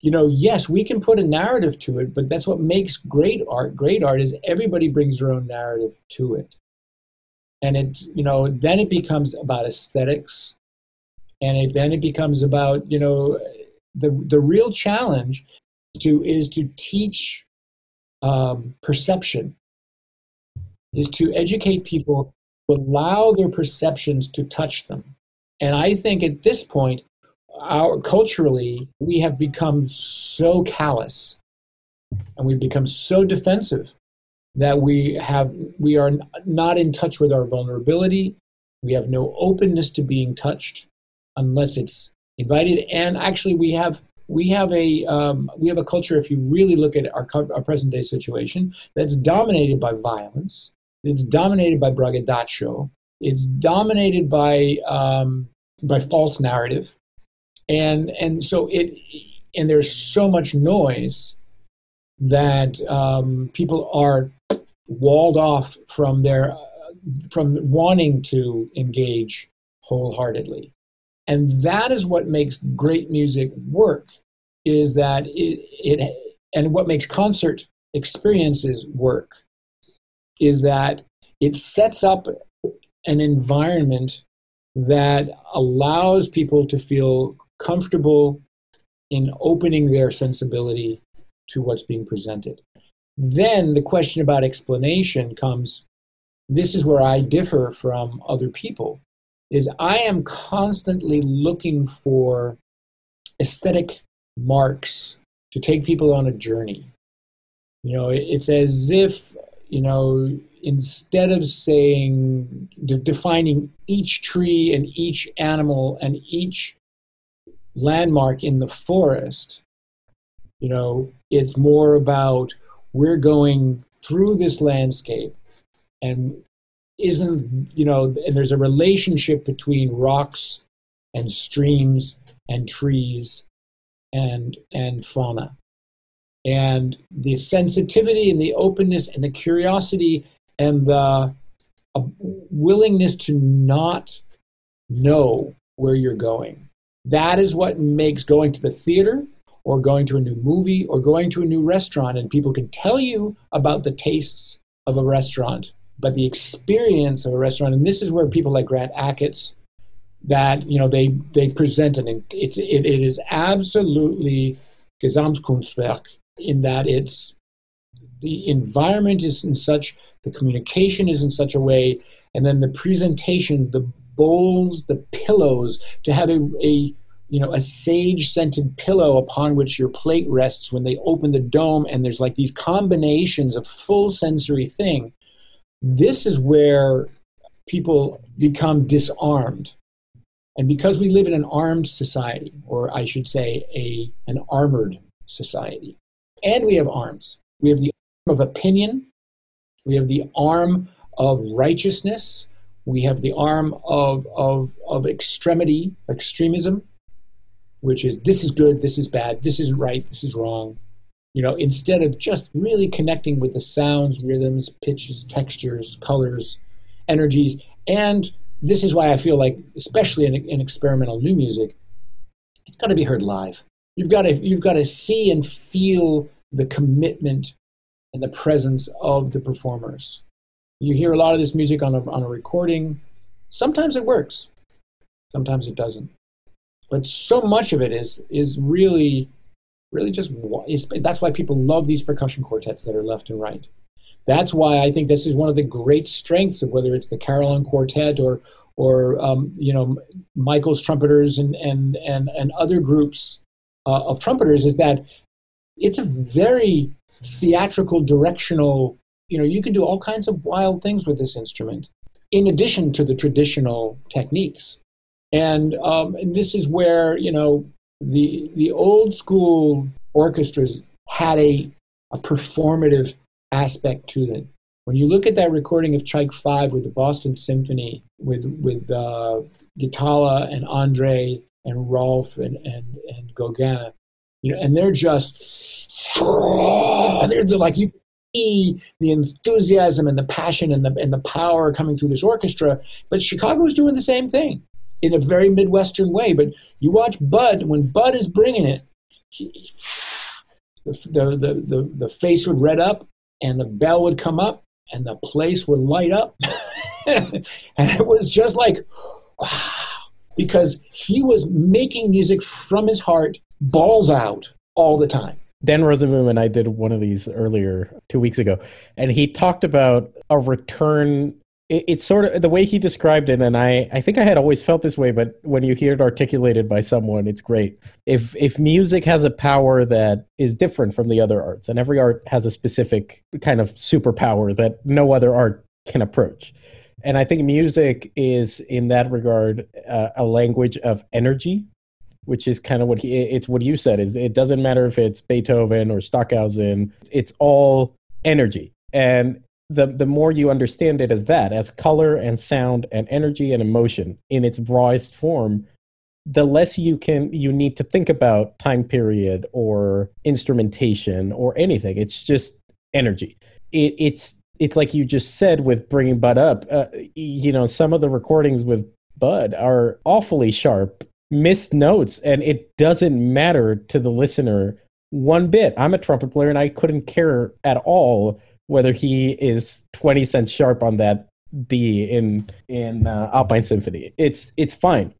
you know, yes, we can put a narrative to it, but that's what makes great art. Great art is everybody brings their own narrative to it. And it's, you know, then it becomes about aesthetics, and then it becomes about, you know, the real challenge is to teach perception, is to educate people to allow their perceptions to touch them. And I think at this point, culturally, we have become so callous, and we've become so defensive, that we are not in touch with our vulnerability. We have no openness to being touched unless it's invited. And actually, we have a culture, if you really look at our present day situation, that's dominated by violence. It's dominated by braggadocio. It's dominated by false narrative, and there's so much noise that people are walled off from from wanting to engage wholeheartedly. And that is what makes great music work, is that it and what makes concert experiences work, is that it sets up an environment that allows people to feel comfortable in opening their sensibility to what's being presented. Then the question about explanation comes. This is where I differ from other people, is I am constantly looking for aesthetic marks to take people on a journey. You know, it's as if, you know, instead of saying, defining each tree and each animal and each landmark in the forest, you know, it's more about, we're going through this landscape, and isn't, you know, and there's a relationship between rocks and streams and trees and fauna. And the sensitivity and the openness and the curiosity and the willingness to not know where you're going. That is what makes going to the theater or going to a new movie, or going to a new restaurant, and people can tell you about the tastes of a restaurant, but the experience of a restaurant, and this is where people like Grant Achatz, that, you know, they present it, and it is absolutely Gesamtkunstwerk in that it's, the environment is in such, the communication is in such a way, and then the presentation, the bowls, the pillows, to have a sage-scented pillow upon which your plate rests when they open the dome, and there's like these combinations of full sensory thing. This is where people become disarmed. And because we live in an armed society, or I should say an armored society, and we have arms. We have the arm of opinion. We have the arm of righteousness. We have the arm of extremism. Which is, this is good, this is bad, this isn't right, this is wrong. You know, instead of just really connecting with the sounds, rhythms, pitches, textures, colors, energies. And this is why I feel like, especially in experimental new music, it's got to be heard live. You've got to see and feel the commitment and the presence of the performers. You hear a lot of this music on a recording. Sometimes it works, sometimes it doesn't. But so much of it is really, really just, that's why people love these percussion quartets that are left and right. That's why I think this is one of the great strengths of whether it's the Carillon Quartet or Michael's Trumpeters and other groups of trumpeters, is that it's a very theatrical, directional, you know, you can do all kinds of wild things with this instrument in addition to the traditional techniques. And this is where, you know, the old school orchestras had a performative aspect to them. When you look at that recording of Czech 5 with the Boston Symphony, with Gitala and Andre and Rolf and Gauguin, you know, and they're just, they're like, you see the enthusiasm and the passion and the power coming through this orchestra, but Chicago's doing the same thing. In a very Midwestern way, but you watch Bud. When Bud is bringing it, the face would red up, and the bell would come up, and the place would light up, and it was just like, wow, because he was making music from his heart, balls out all the time. Dan Rosenboom and I did one of these earlier 2 weeks ago, and he talked about a return. It's sort of the way he described it, and I think I had always felt this way, but when you hear it articulated by someone, it's great. If music has a power that is different from the other arts, and every art has a specific kind of superpower that no other art can approach. And I think music is, in that regard, a language of energy, which is kind of it's what you said. It doesn't matter if it's Beethoven or Stockhausen. It's all energy. And the more you understand it as that, as color and sound and energy and emotion in its rawest form, the less you need to think about time period or instrumentation or anything. It's just energy. It's like you just said with bringing Bud up, you know, some of the recordings with Bud are awfully sharp, missed notes, and it doesn't matter to the listener one bit. I'm a trumpet player and I couldn't care at all whether he is 20 cents sharp on that D in Alpine Symphony. It's fine.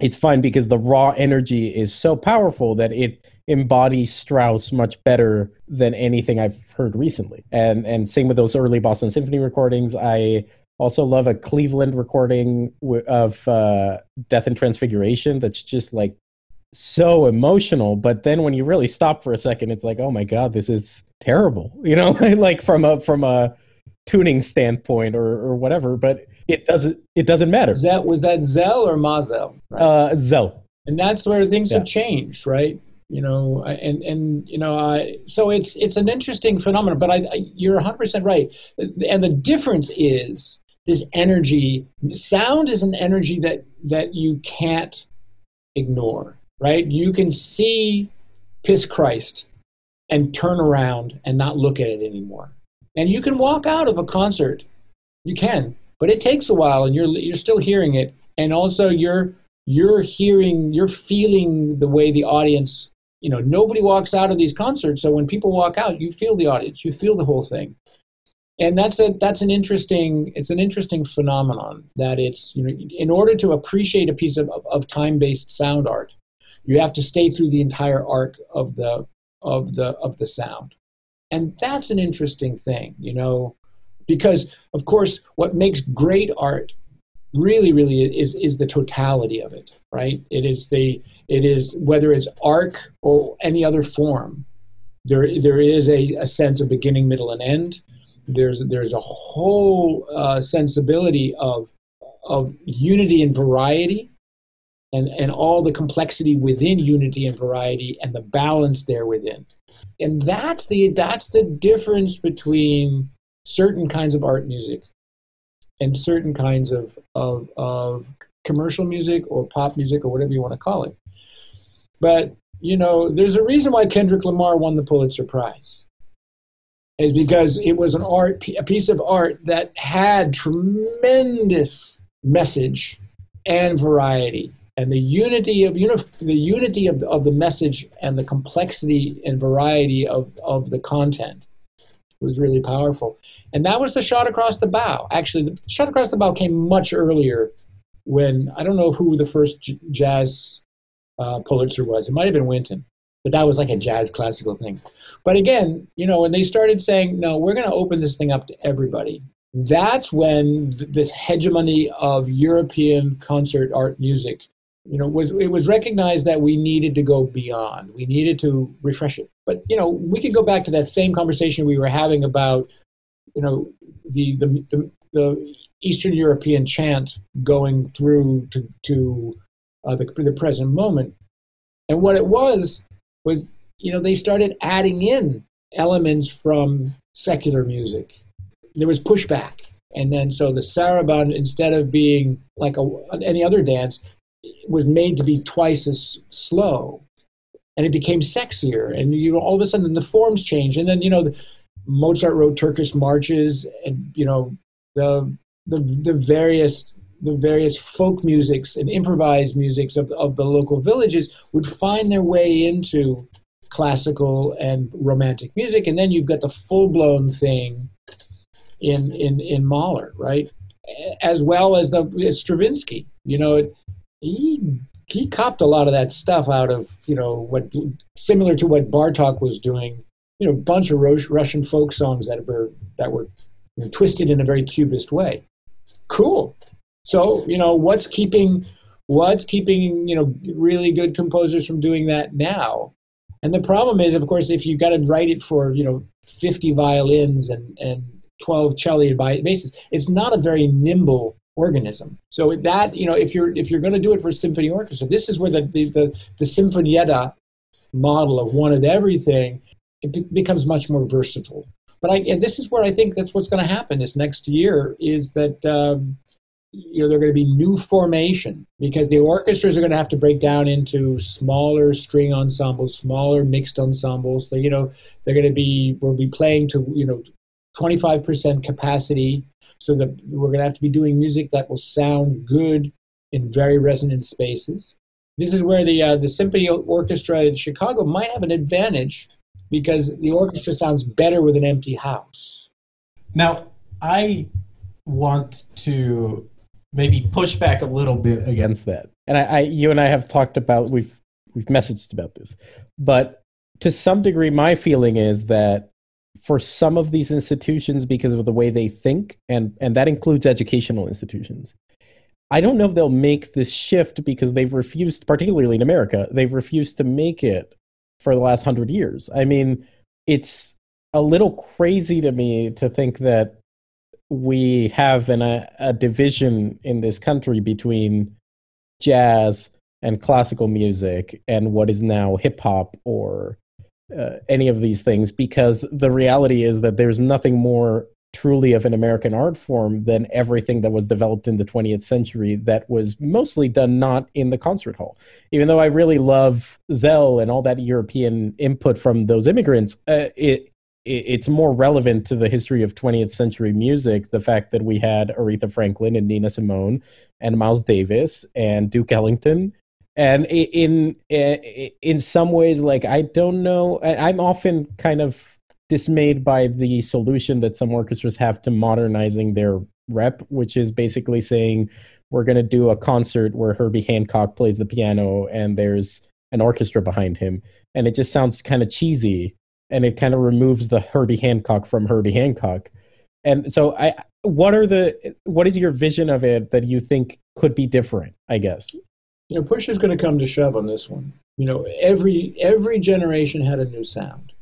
It's fine because the raw energy is so powerful that it embodies Strauss much better than anything I've heard recently. And same with those early Boston Symphony recordings. I also love a Cleveland recording of Death and Transfiguration that's just like so emotional, but then when you really stop for a second, it's like, oh my God, this is terrible, you know, like from a tuning standpoint or whatever, but it doesn't matter. Was that Zell or Mazel? Right? Zell. And that's where things have changed, right? You know, and you know, so it's an interesting phenomenon, but you're 100% right. And the difference is this energy. Sound is an energy that you can't ignore, right? You can see Piss Christ and turn around and not look at it anymore. And you can walk out of a concert. You can, but it takes a while, and you're still hearing it, and also you're feeling the way the audience you know, nobody walks out of these concerts. So when people walk out, you feel the audience, you feel the whole thing. And that's an interesting phenomenon, that it's, you know, in order to appreciate a piece of time-based sound art, you have to stay through the entire arc of the sound. And that's an interesting thing, you know, because of course what makes great art really is the totality of it, right? It is whether it's arc or any other form, there is a sense of beginning, middle, and end. There's a whole sensibility of unity and variety, and all the complexity within unity and variety, and the balance there within. And that's the difference between certain kinds of art music and certain kinds of commercial music or pop music or whatever you want to call it. But, you know, there's a reason why Kendrick Lamar won the Pulitzer Prize. Is because it was a piece of art that had tremendous message and variety, and the unity of the message and the complexity and variety of the content was really powerful. And that was the shot across the bow. Actually, the shot across the bow came much earlier, when I don't know who the first jazz Pulitzer was. It might have been Winton. But that was like a jazz classical thing. But again, you know, when they started saying, no, we're going to open this thing up to everybody, that's when this hegemony of European concert art music, you know, it was recognized that we needed to go beyond. We needed to refresh it. But, you know, we could go back to that same conversation we were having about, you know, the Eastern European chant going through to the present moment. And what it was, you know, they started adding in elements from secular music. There was pushback. And then so the sarabande, instead of being like any other dance, was made to be twice as slow. And it became sexier. And, you know, all of a sudden the forms changed. And then, you know, Mozart wrote Turkish marches, and, you know, the various folk musics and improvised musics of the local villages would find their way into classical and romantic music. And then you've got the full-blown thing in Mahler, right? As well as Stravinsky. You know, he copped a lot of that stuff out of, you know, what similar to what Bartók was doing, you know, a bunch of Russian folk songs that were you know, twisted in a very Cubist way. Cool. So, you know, what's keeping, you know, really good composers from doing that now? And the problem is, of course, if you've got to write it for, you know, 50 violins and 12 cello and basses, it's not a very nimble organism. So that, you know, if you're going to do it for a symphony orchestra, this is where the Sinfonietta model of one of everything, it becomes much more versatile. But and this is where I think that's what's going to happen this next year, is that, you know, there are going to be new formation, because the orchestras are going to have to break down into smaller string ensembles, smaller mixed ensembles. So, you know, we'll be playing to, you know, 25% capacity, so that we're going to have to be doing music that will sound good in very resonant spaces. This is where the symphony orchestra in Chicago might have an advantage, because the orchestra sounds better with an empty house. Now, I want to maybe push back a little bit against that. And you and I have talked about, we've messaged about this. But to some degree, my feeling is that for some of these institutions, because of the way they think, and that includes educational institutions, I don't know if they'll make this shift, because they've refused, particularly in America, they've refused to make it for the last 100 years. I mean, it's a little crazy to me to think that we have a division in this country between jazz and classical music and what is now hip-hop or any of these things, because the reality is that there's nothing more truly of an American art form than everything that was developed in the 20th century that was mostly done not in the concert hall. Even though I really love Zell and all that European input from those immigrants, it's more relevant to the history of 20th century music, the fact that we had Aretha Franklin and Nina Simone and Miles Davis and Duke Ellington And in some ways, like, I don't know, I'm often kind of dismayed by the solution that some orchestras have to modernizing their rep, which is basically saying, we're going to do a concert where Herbie Hancock plays the piano and there's an orchestra behind him. And it just sounds kind of cheesy, and it kind of removes the Herbie Hancock from Herbie Hancock. And so what is your vision of it that you think could be different, I guess? You know, push is going to come to shove on this one. You know, every generation had a new sound.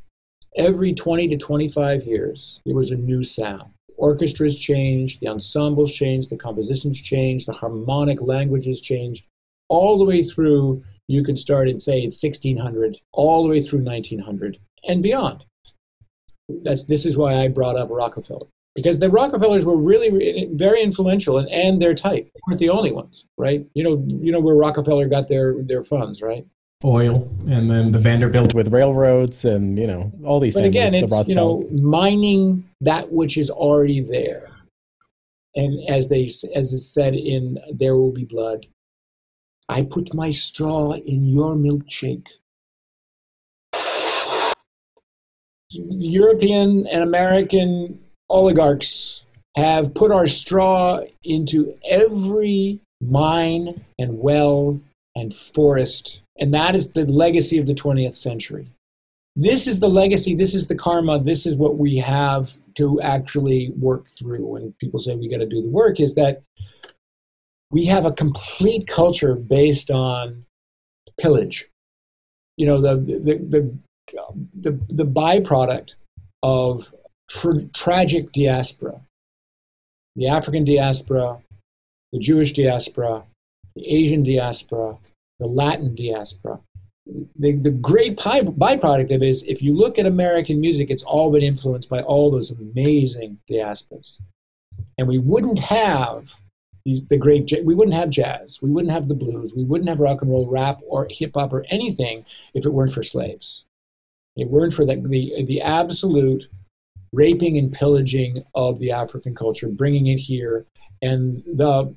Every 20 to 25 years, there was a new sound. Orchestras changed, the ensembles changed, the compositions changed, the harmonic languages changed, all the way through. You could start in, say, 1600, all the way through 1900 and beyond. This is why I brought up Rockefeller, because the Rockefellers were really very influential and their type. They weren't the only ones, right? You know where Rockefeller got their funds, right? Oil, and then the Vanderbilt with railroads, and, you know, all these. But families, again, it's, you know, mining that which is already there, and as is said in There Will Be Blood. I put my straw in your milkshake. European and American oligarchs have put our straw into every mine and well and forest. And that is the legacy of the 20th century. This is the legacy. This is the karma. This is what we have to actually work through. When people say we got to do the work, is that we have a complete culture based on pillage. You know, the byproduct of tragic diaspora, the African diaspora, the Jewish diaspora, the Asian diaspora, the Latin diaspora. The great byproduct of it is, if you look at American music, it's all been influenced by all those amazing diasporas. And we wouldn't have we wouldn't have jazz, we wouldn't have the blues, we wouldn't have rock and roll, rap, or hip hop, or anything if it weren't for slaves. If it weren't for the absolute raping and pillaging of the African culture, bringing it here, and the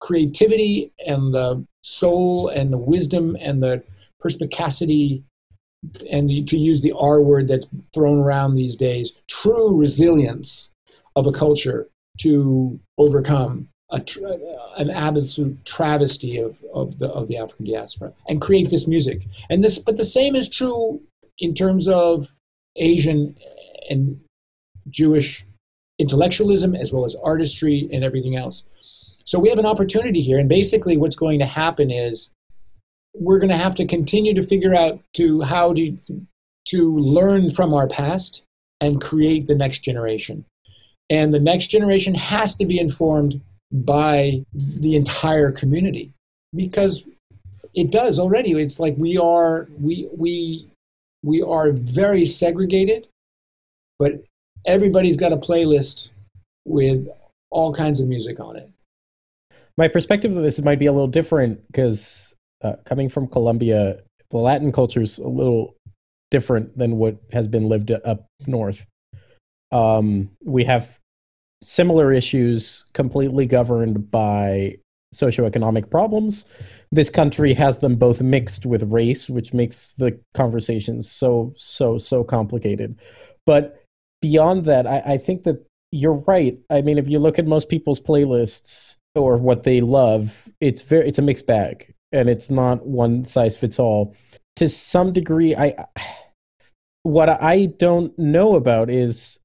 creativity and the soul and the wisdom and the perspicacity, and to use the R word that's thrown around these days, true resilience of a culture to overcome an absolute travesty of the African diaspora and create this music. But the same is true in terms of Asian and Jewish intellectualism, as well as artistry and everything else. So we have an opportunity here, and basically what's going to happen is we're going to have to continue to figure out how to learn from our past and create the next generation. And the next generation has to be informed by the entire community, because it does already. It's like we are very segregated, but everybody's got a playlist with all kinds of music on it. My perspective of this might be a little different, because coming from Colombia, the Latin culture is a little different than what has been lived up north. We have similar issues completely governed by socioeconomic problems. This country has them both mixed with race, which makes the conversations so complicated. But beyond that, I think that you're right. I mean, if you look at most people's playlists or what they love, it's a mixed bag, and it's not one size fits all. To some degree, what I don't know about is,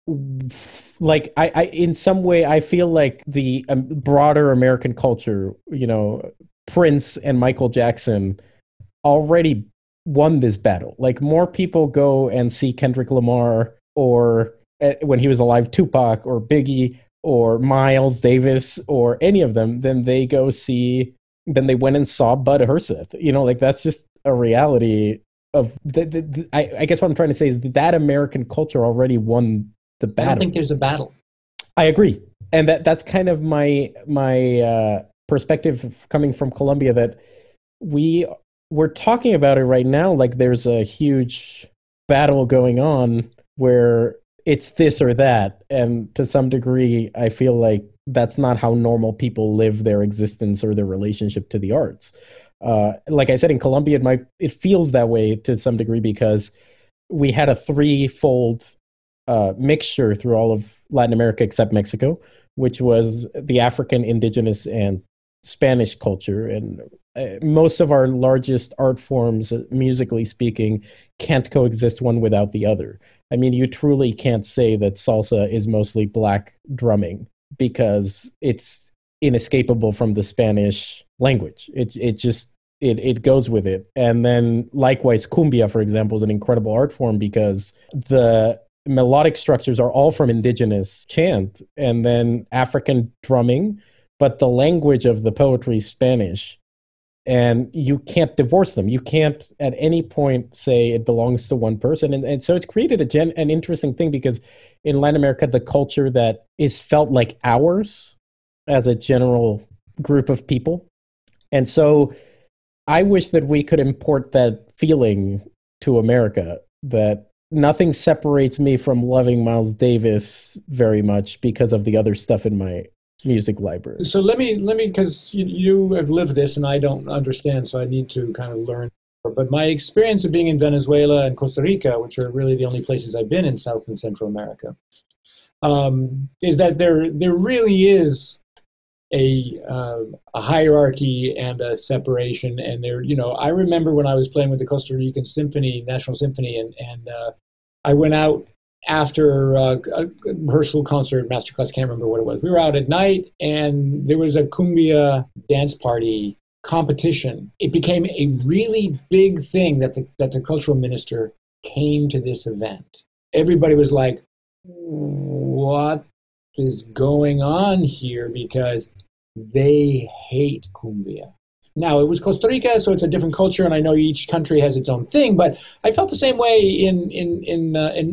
like, I in some way, I feel like the broader American culture, you know, Prince and Michael Jackson already won this battle. Like, more people go and see Kendrick Lamar, or when he was alive, Tupac or Biggie or Miles Davis or any of them, than they went and saw Bud Herseth. You know, like, that's just a reality. I guess what I'm trying to say is that American culture already won the battle. I don't think there's a battle. I agree, and that's kind of my perspective coming from Colombia, that we're talking about it right now like there's a huge battle going on where it's this or that, and to some degree I feel like that's not how normal people live their existence or their relationship to the arts. Like I said, in Colombia, it feels that way to some degree because we had a threefold mixture through all of Latin America except Mexico, which was the African, indigenous, and Spanish culture. And most of our largest art forms, musically speaking, can't coexist one without the other. I mean, you truly can't say that salsa is mostly black drumming because it's inescapable from the Spanish language. It just goes with it. And then likewise, cumbia, for example, is an incredible art form because the melodic structures are all from indigenous chant and then African drumming, but the language of the poetry is Spanish. And you can't divorce them. You can't at any point say it belongs to one person. And so it's created an interesting thing because in Latin America, the culture that is felt like ours as a general group of people. And so I wish that we could import that feeling to America, that nothing separates me from loving Miles Davis very much because of the other stuff in my music library. So let me, because you have lived this and I don't understand, so I need to kind of learn. But my experience of being in Venezuela and Costa Rica, which are really the only places I've been in South and Central America, is that there really is a hierarchy and a separation. And there, I remember when I was playing with the Costa Rican Symphony, National Symphony, and I went out after a rehearsal concert, masterclass, can't remember what it was. We were out at night and there was a cumbia dance party competition. It became a really big thing that the cultural minister came to this event. Everybody was like, what is going on here? Because they hate cumbia. Now, it was Costa Rica, so it's a different culture, and I know each country has its own thing, but I felt the same way in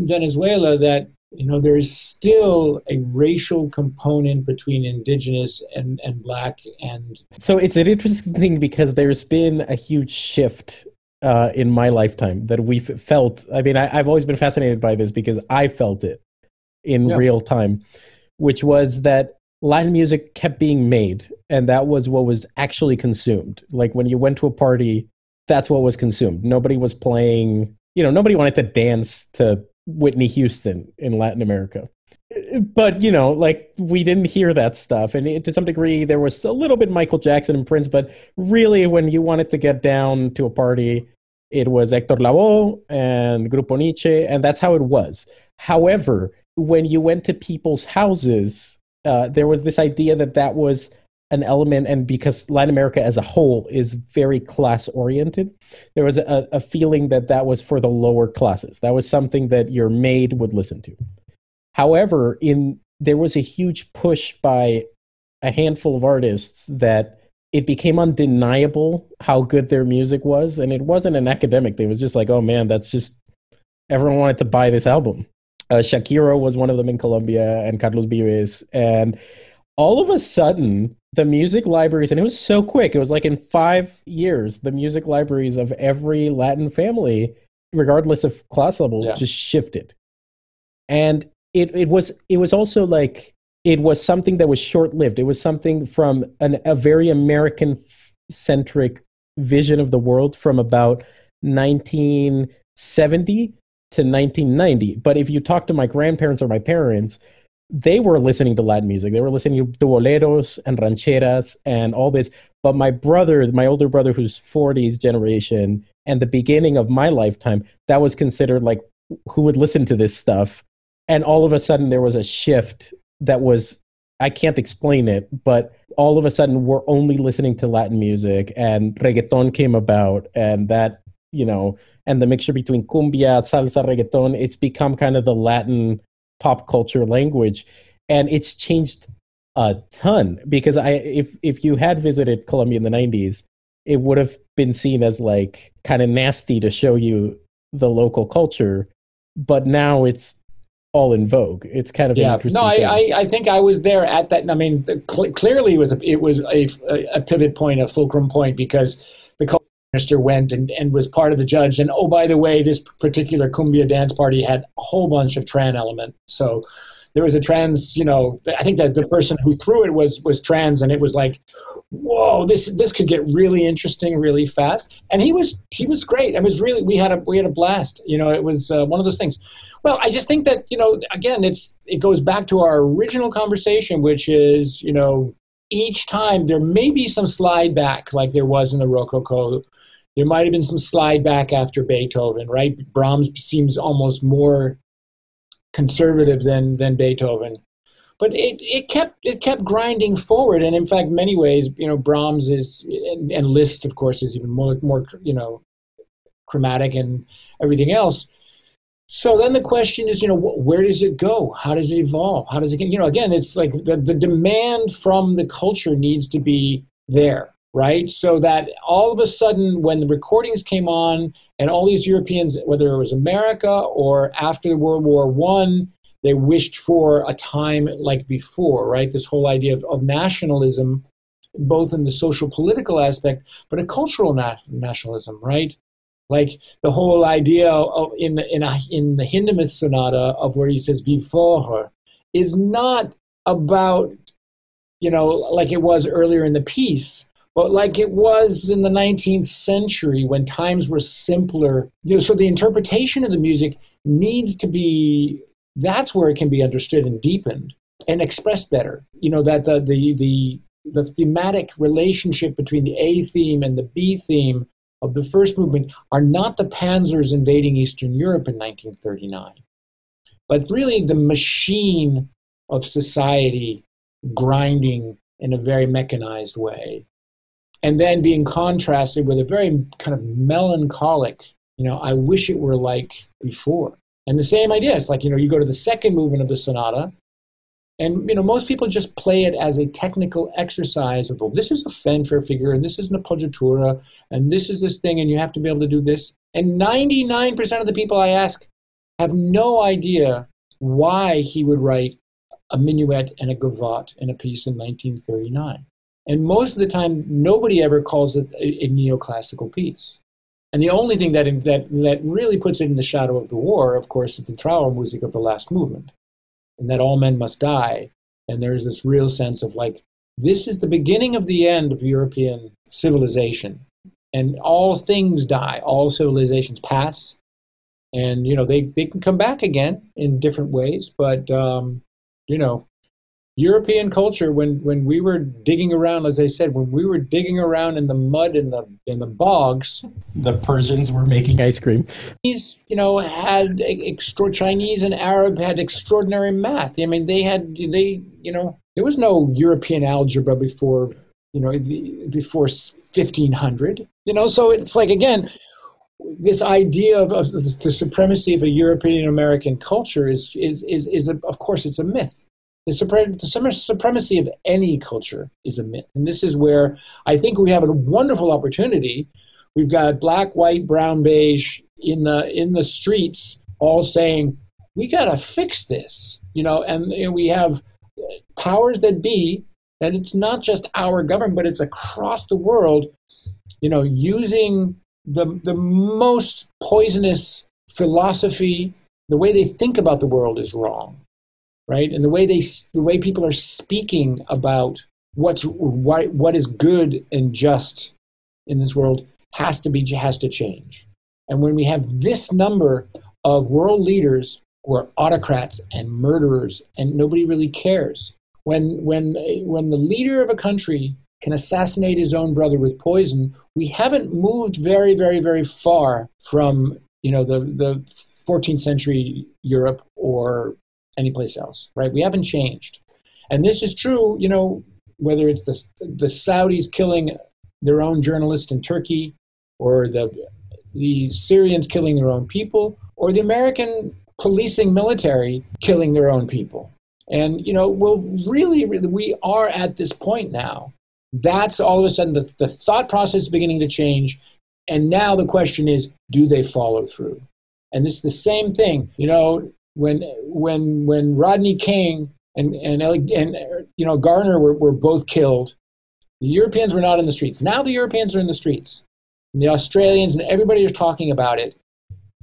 Venezuela, that there is still a racial component between indigenous and black. And so it's an interesting thing because there's been a huge shift in my lifetime that we've felt. I mean, I've always been fascinated by this because I felt it in real time, which was that Latin music kept being made, and that was what was actually consumed. Like when you went to a party, that's what was consumed. Nobody was playing, nobody wanted to dance to Whitney Houston in Latin America. But, we didn't hear that stuff. And to some degree, there was a little bit Michael Jackson and Prince, but really when you wanted to get down to a party, it was Héctor Lavoe and Grupo Nietzsche, and that's how it was. However, when you went to people's houses, there was this idea that was an element, and because Latin America as a whole is very class-oriented, there was a feeling that was for the lower classes. That was something that your maid would listen to. However, there was a huge push by a handful of artists that it became undeniable how good their music was, and it wasn't an academic thing. It was just like, oh man, that's just, everyone wanted to buy this album. Shakira was one of them in Colombia, and Carlos Vives. And all of a sudden, the music libraries, and it was so quick, it was like in 5 years, the music libraries of every Latin family, regardless of class level, just shifted. And it was also like, it was something that was short-lived. It was something from a very American-centric vision of the world from about 1970 to 1990. But if you talk to my grandparents or my parents, they were listening to Latin music. They were listening to boleros and rancheras and all this. But my brother, my older brother, who's 40s generation, and the beginning of my lifetime, that was considered like, who would listen to this stuff? And all of a sudden there was a shift that was, I can't explain it, but all of a sudden we're only listening to Latin music, and reggaeton came about, and that, and the mixture between cumbia, salsa, reggaeton, it's become kind of the Latin pop culture language. And it's changed a ton because if you had visited Colombia in the 90s, it would have been seen as like kind of nasty to show you the local culture. But now it's all in vogue. It's kind of an interesting thing. I think I was there at that. I mean, clearly it was a pivot point, a fulcrum point, because the culture minister went and was part of the judge. And oh, by the way, this particular cumbia dance party had a whole bunch of Tran element. So there was a trans, you know, I think that the person who threw it was trans, and it was like, whoa, this could get really interesting really fast. And he was great. It was really, we had a blast. You know, it was one of those things. Well, I just think that, you know, again, it goes back to our original conversation, which is, you know, each time there may be some slide back, like there was in the Rococo. There might have been some slide back after Beethoven, right? Brahms seems almost more conservative than Beethoven, but it kept grinding forward. And in fact, many ways, you know, Brahms is, and Liszt, of course, is even more, you know, chromatic and everything else. So then the question is, you know, where does it go? How does it evolve? How does it, you know, again, it's like the demand from the culture needs to be there. Right? So that all of a sudden when the recordings came on and all these Europeans, whether it was America or after World War I, they wished for a time like before, right? This whole idea of nationalism, both in the social political aspect, but a cultural nationalism, right? Like the whole idea of in the Hindemith Sonata of where he says, Vive fort, is not about, you know, like it was earlier in the piece, but like it was in the 19th century when times were simpler. You know, so the interpretation of the music needs to be, that's where it can be understood and deepened and expressed better. You know, that the thematic relationship between the A theme and the B theme of the first movement are not the panzers invading Eastern Europe in 1939, but really the machine of society grinding in a very mechanized way. And then being contrasted with a very kind of melancholic, you know, I wish it were like before. And the same idea, it's like, you know, you go to the second movement of the sonata, and, you know, most people just play it as a technical exercise of, well, this is a fanfare figure, and this is an appoggiatura, and this is this thing, and you have to be able to do this. And 99% of the people I ask have no idea why he would write a minuet and a gavotte in a piece in 1939. And most of the time, nobody ever calls it a neoclassical piece. And the only thing that really puts it in the shadow of the war, of course, is the Trauermusik of the last movement, and that all men must die. And there's this real sense of like, this is the beginning of the end of European civilization. And all things die, all civilizations pass. And, you know, they can come back again in different ways, but, you know, European culture, when we were digging around, as I said, when we were digging around in the mud and in the bogs, the Persians were making ice cream. Chinese, you know, had Chinese and Arab had extraordinary math. I mean, they you know, there was no European algebra before, you know, before 1500. You know, so it's like again, this idea of the supremacy of a European American culture is of course it's a myth. The supremacy of any culture is a myth. And this is where I think we have a wonderful opportunity. We've got black, white, brown, beige in the streets all saying, we got to fix this, you know, and we have powers that be, and it's not just our government, but it's across the world, you know, using the most poisonous philosophy. The way they think about the world is wrong. Right, and the way people are speaking about what is good and just in this world has to change. And when we have this number of world leaders who are autocrats and murderers and nobody really cares, when the leader of a country can assassinate his own brother with poison, we haven't moved very, very, very far from, you know, the 14th century Europe or anyplace else, right? We haven't changed. And this is true, you know, whether it's the Saudis killing their own journalists in Turkey, or the Syrians killing their own people, or the American policing military killing their own people. And, you know, well, really, really, we are at this point now. That's all of a sudden the thought process is beginning to change. And now the question is, do they follow through? And this is the same thing, you know, when Rodney King and you know, Garner were both killed, the Europeans were not in the streets. Now the Europeans are in the streets. And the Australians and everybody is talking about it.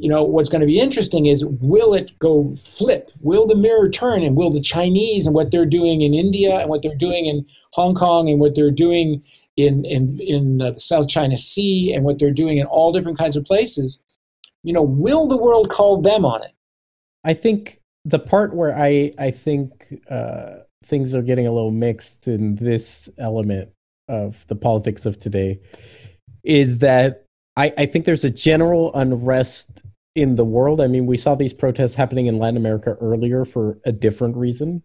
you know, what's going to be interesting is, will it go flip? Will the mirror turn, and will the Chinese and what they're doing in India and what they're doing in Hong Kong and what they're doing in the South China Sea and what they're doing in all different kinds of places, you know, will the world call them on it? I think the part where I think things are getting a little mixed in this element of the politics of today is that I think there's a general unrest in the world. I mean, we saw these protests happening in Latin America earlier for a different reason.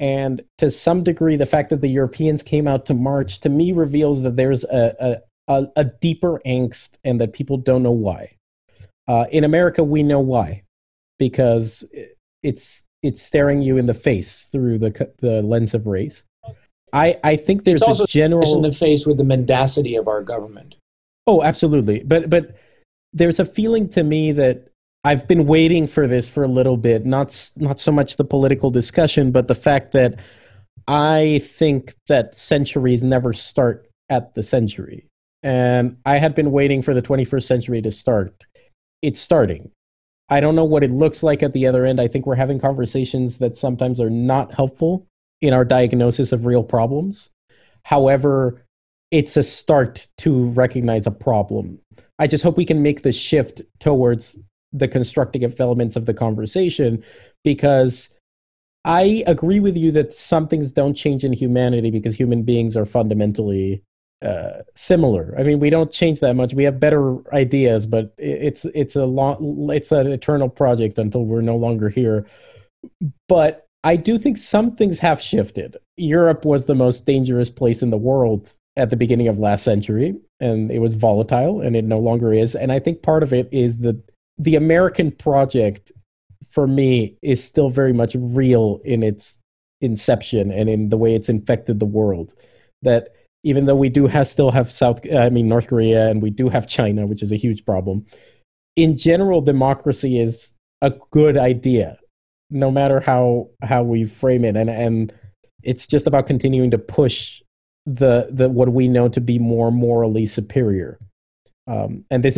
And to some degree, the fact that the Europeans came out to march, to me, reveals that there's a deeper angst and that people don't know why. In America, we know why, because it's staring you in the face through the lens of race. I think there's also a general... in the face with the mendacity of our government. Oh, absolutely. But there's a feeling to me that I've been waiting for this for a little bit, not so much the political discussion, but the fact that I think that centuries never start at the century. And I had been waiting for the 21st century to start. It's starting. I don't know what it looks like at the other end. I think we're having conversations that sometimes are not helpful in our diagnosis of real problems. However, it's a start to recognize a problem. I just hope we can make the shift towards the constructive elements of the conversation, because I agree with you that some things don't change in humanity because human beings are fundamentally similar. I mean, we don't change that much. We have better ideas, but it's an eternal project until we're no longer here. But I do think some things have shifted. Europe was the most dangerous place in the world at the beginning of last century, and it was volatile, and it no longer is. And I think part of it is that the American project, for me, is still very much real in its inception and in the way it's infected the world. That even though we do still have North Korea, and we do have China, which is a huge problem, in general, democracy is a good idea, no matter how we frame it, and it's just about continuing to push the what we know to be more morally superior. And this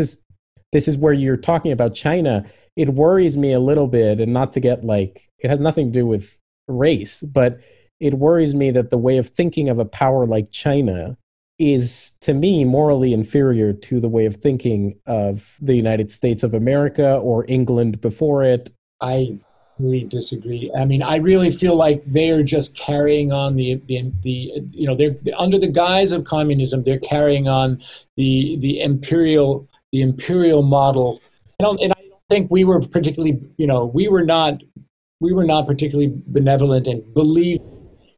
is where you're talking about China. It worries me a little bit, and not to get it has nothing to do with race, but it worries me that the way of thinking of a power like China is, to me, morally inferior to the way of thinking of the United States of America or England before it. I really disagree. I mean, I really feel like they're just carrying on they're under the guise of communism, they're carrying on the imperial model. I don't think we were particularly, we were not particularly benevolent and believed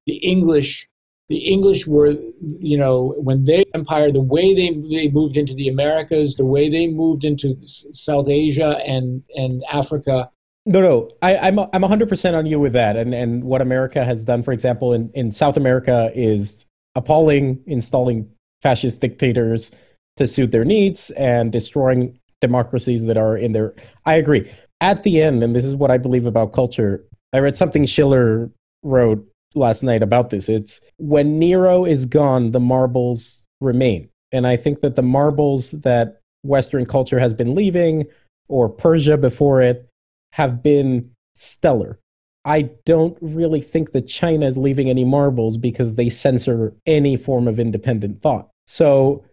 the English. The English were, when they empire, the way they moved into the Americas, the way they moved into South Asia and Africa. No, I'm 100% on you with that. And what America has done, for example, in South America is appalling, installing fascist dictators to suit their needs and destroying democracies that are in their... I agree. At the end, and this is what I believe about culture, I read something Schiller wrote last night about this. It's, when Nero is gone, the marbles remain. And I think that the marbles that Western culture has been leaving, or Persia before it, have been stellar. I don't really think that China is leaving any marbles because they censor any form of independent thought. So,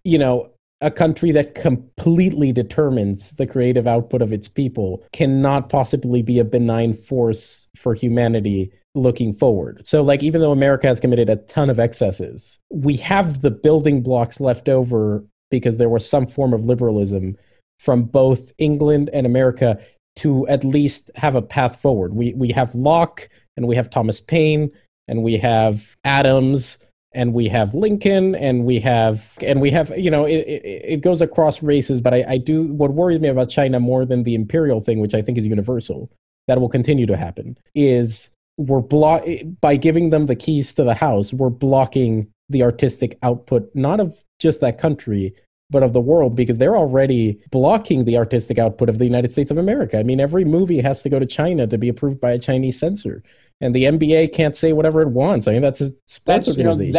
a country that completely determines the creative output of its people cannot possibly be a benign force for humanity looking forward. So, even though America has committed a ton of excesses, we have the building blocks left over because there was some form of liberalism from both England and America to at least have a path forward. We have Locke, and we have Thomas Paine, and we have Adams, and we have Lincoln, and we have it goes across races, but I do, what worries me about China more than the imperial thing, which I think is universal, that will continue to happen, is by giving them the keys to the house, we're blocking the artistic output, not of just that country, but of the world, because they're already blocking the artistic output of the United States of America. I mean, every movie has to go to China to be approved by a Chinese censor. And the NBA can't say whatever it wants. I mean, that's a sports organization.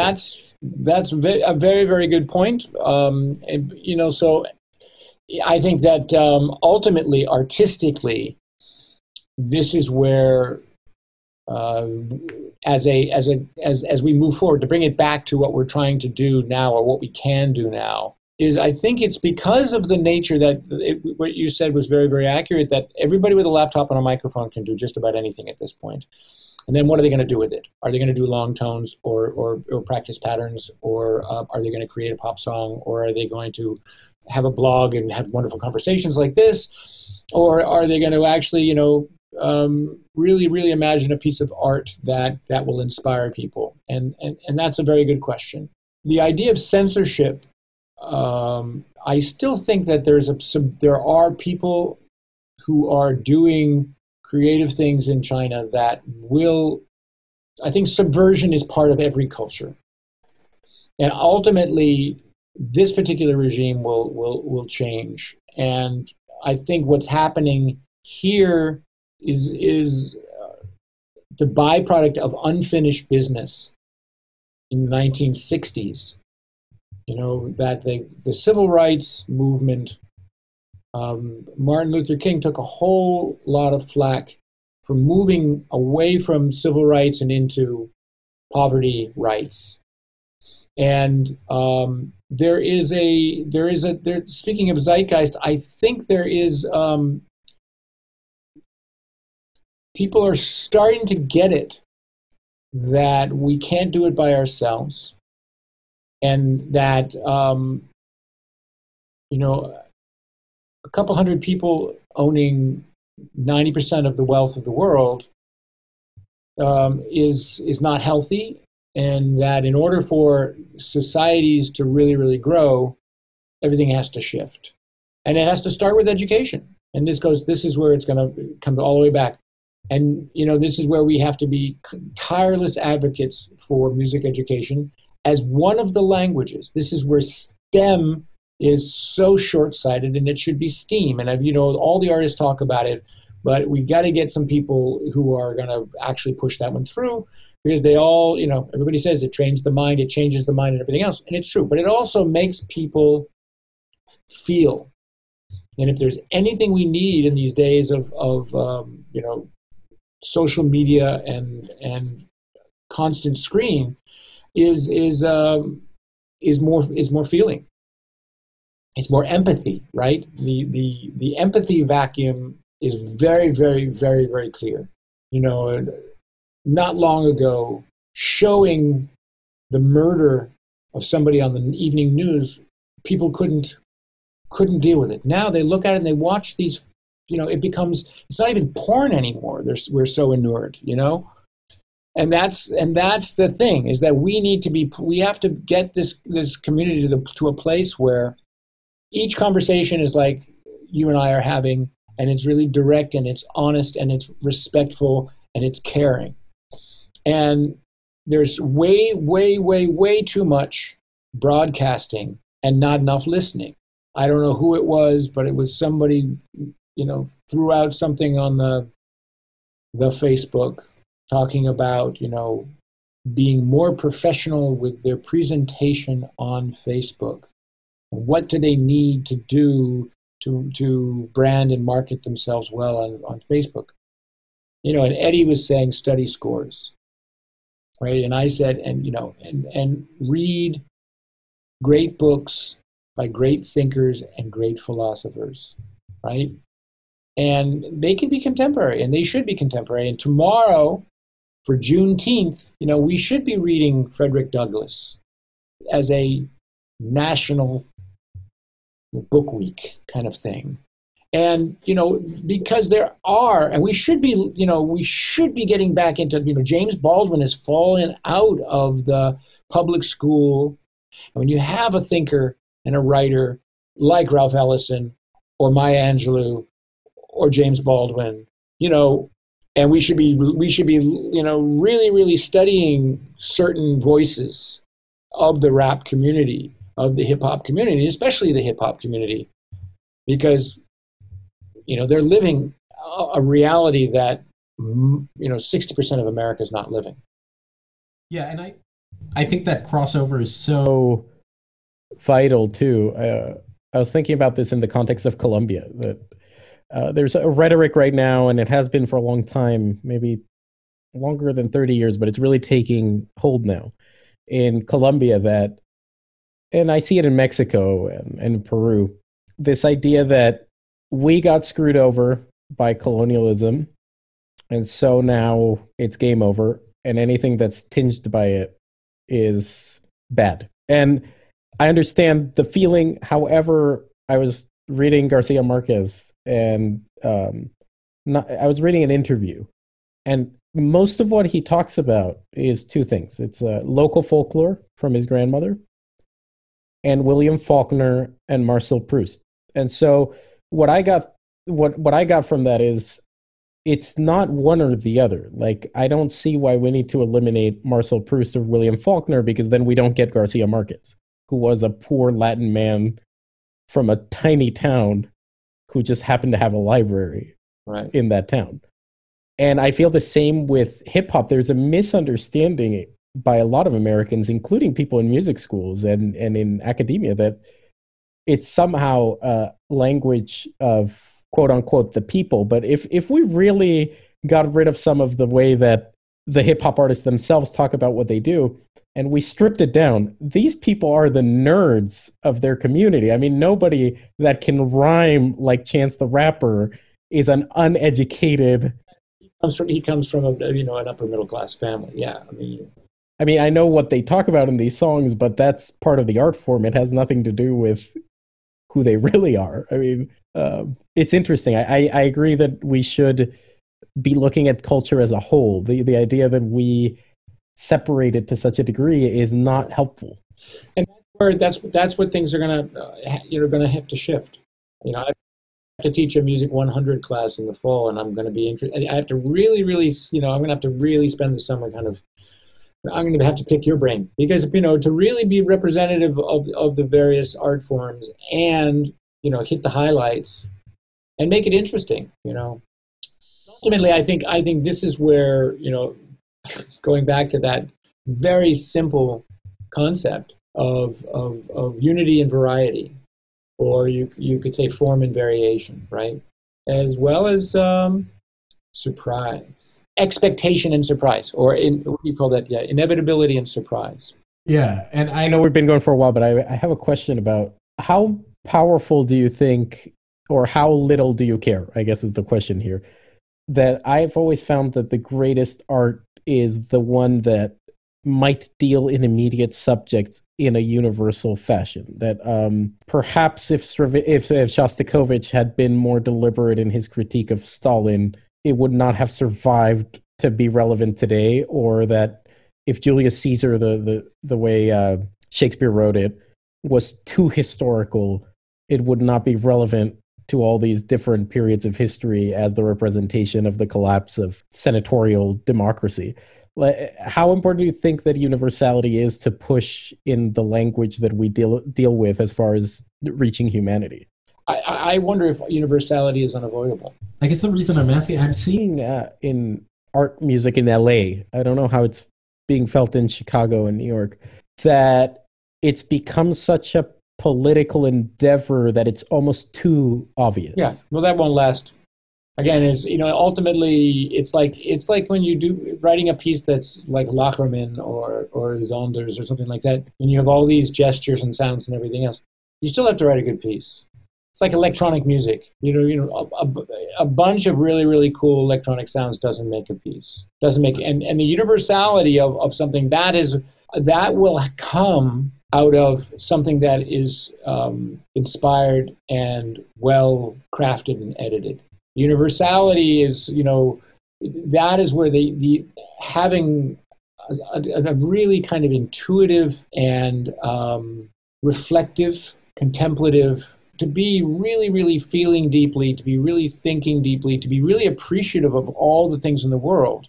That's a very, very good point. So I think that ultimately, artistically, this is where, as we move forward, to bring it back to what we're trying to do now, or what we can do now, is I think it's because of the nature that what you said was very, very accurate, that everybody with a laptop and a microphone can do just about anything at this point. And then what are they going to do with it? Are they going to do long tones or practice patterns, or are they going to create a pop song, or are they going to have a blog and have wonderful conversations like this, or are they going to actually, you know, really, really imagine a piece of art that will inspire people? And that's a very good question. The idea of censorship, I still think that there are people who are doing creative things in China that will, I think subversion is part of every culture. And ultimately, this particular regime will change. And I think what's happening here is the byproduct of unfinished business in the 1960s. You know, that the civil rights movement, Martin Luther King took a whole lot of flack for moving away from civil rights and into poverty rights. And speaking of zeitgeist, I think there is, people are starting to get it that we can't do it by ourselves, and that, you know, a couple hundred people owning 90% of the wealth of the world is not healthy. And that in order for societies to really, really grow, everything has to shift. And it has to start with education. And this is where it's going to come all the way back. And, you know, this is where we have to be tireless advocates for music education as one of the languages. This is where STEM is so short-sighted, and it should be STEAM. And, you know, all the artists talk about it, but we got to get some people who are going to actually push that one through. Because they all, you know, everybody says it trains the mind, it changes the mind and everything else. And it's true. But it also makes people feel. And if there's anything we need in these days of you know, social media and constant screen is more feeling. It's more empathy, right? The empathy vacuum is very, very, very, very clear. You know, not long ago, showing the murder of somebody on the evening news, people couldn't deal with it. Now they look at it and they watch these, you know, it's not even porn anymore. We're so inured, you know? And that's the thing, is that we have to get this community to a place where each conversation is like you and I are having, and it's really direct, and it's honest, and it's respectful, and it's caring. And there's way, way, way, way too much broadcasting and not enough listening. I don't know who it was, but it was somebody, you know, threw out something on the Facebook talking about, you know, being more professional with their presentation on Facebook. What do they need to do to brand and market themselves well on Facebook? You know, and Eddie was saying study scores. Right, and I said, and you know, and read great books by great thinkers and great philosophers, right? And they can be contemporary, and they should be contemporary. And tomorrow, for Juneteenth, you know, we should be reading Frederick Douglass as a national book week kind of thing. And, you know, because and we should be, you know, we should be getting back into, you know, James Baldwin has fallen out of the public school. And when you have a thinker and a writer like Ralph Ellison or Maya Angelou or James Baldwin, you know, and we should be, you know, really, really studying certain voices of the rap community, of the hip hop community, especially the hip hop community, because, you know, they're living a reality that, you know, 60% of America is not living. Yeah, and I think that crossover is so vital too. I was thinking about this in the context of Colombia, that there's a rhetoric right now, and it has been for a long time, maybe longer than 30 years, but it's really taking hold now in Colombia that, and I see it in Mexico and Peru, this idea that we got screwed over by colonialism, and so now it's game over, and anything that's tinged by it is bad. And I understand the feeling. However, I was reading Garcia Marquez, and I was reading an interview, and most of what he talks about is two things. It's local folklore from his grandmother, and William Faulkner and Marcel Proust. And so what I got from that is it's not one or the other. Like, I don't see why we need to eliminate Marcel Proust or William Faulkner, because then we don't get Garcia Marquez, who was a poor Latin man from a tiny town who just happened to have a library in that town. And I feel the same with hip-hop. There's a misunderstanding by a lot of Americans, including people in music schools and in academia, that it's somehow a language of, quote-unquote, the people. But if we really got rid of some of the way that the hip-hop artists themselves talk about what they do, and we stripped it down, these people are the nerds of their community. I mean, nobody that can rhyme like Chance the Rapper is an uneducated... He comes from a, you know, an upper middle class family. Yeah, I mean, I know what they talk about in these songs, but that's part of the art form. It has nothing to do with who they really are. I mean, it's interesting. I agree that we should be looking at culture as a whole. The idea that we separate it to such a degree is not helpful. And that's where things are gonna have to shift. You know, I have to teach a Music 100 class in the fall, and I'm going to be interested. I have to really, you know, I'm going to have to really spend the summer I'm going to have to pick your brain, because, you know, to really be representative of the various art forms and, you know, hit the highlights and make it interesting, you know. Ultimately, I think this is where, you know, going back to that very simple concept of unity and variety, or you could say form and variation, right? As well as surprise. Expectation and surprise, or what do you call that? Yeah, inevitability and surprise. Yeah, and I know we've been going for a while, but I have a question about how powerful do you think, or how little do you care, I guess is the question here, that I've always found that the greatest art is the one that might deal in immediate subjects in a universal fashion. That perhaps if Shostakovich had been more deliberate in his critique of Stalin, it would not have survived to be relevant today, or that if Julius Caesar, the way Shakespeare wrote it, was too historical, it would not be relevant to all these different periods of history as the representation of the collapse of senatorial democracy. How important do you think that universality is to push in the language that we deal with as far as reaching humanity? I wonder if universality is unavoidable. I guess the reason I'm asking, I'm seeing in art music in LA, I don't know how it's being felt in Chicago and New York, that it's become such a political endeavor that it's almost too obvious. Yeah, well, that won't last. Again, is, you know, ultimately it's like when you do writing a piece that's like Lacherman or Saunders or something like that, and you have all these gestures and sounds and everything else, you still have to write a good piece. It's like electronic music. You know, a bunch of really cool electronic sounds doesn't make a piece. And the universality of something that will come out of something that is inspired and well crafted and edited. Universality is, you know, that is where the having a really kind of intuitive and reflective, contemplative, to be really feeling deeply, to be really thinking deeply, to be really appreciative of all the things in the world.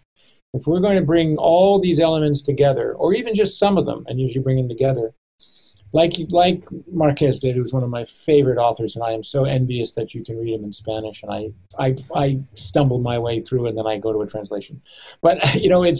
If we're going to bring all these elements together, or even just some of them, and usually bring them together, like Marquez did, who's one of my favorite authors, and I am so envious that you can read him in Spanish, and I stumbled my way through, and then I go to a translation. But, you know, it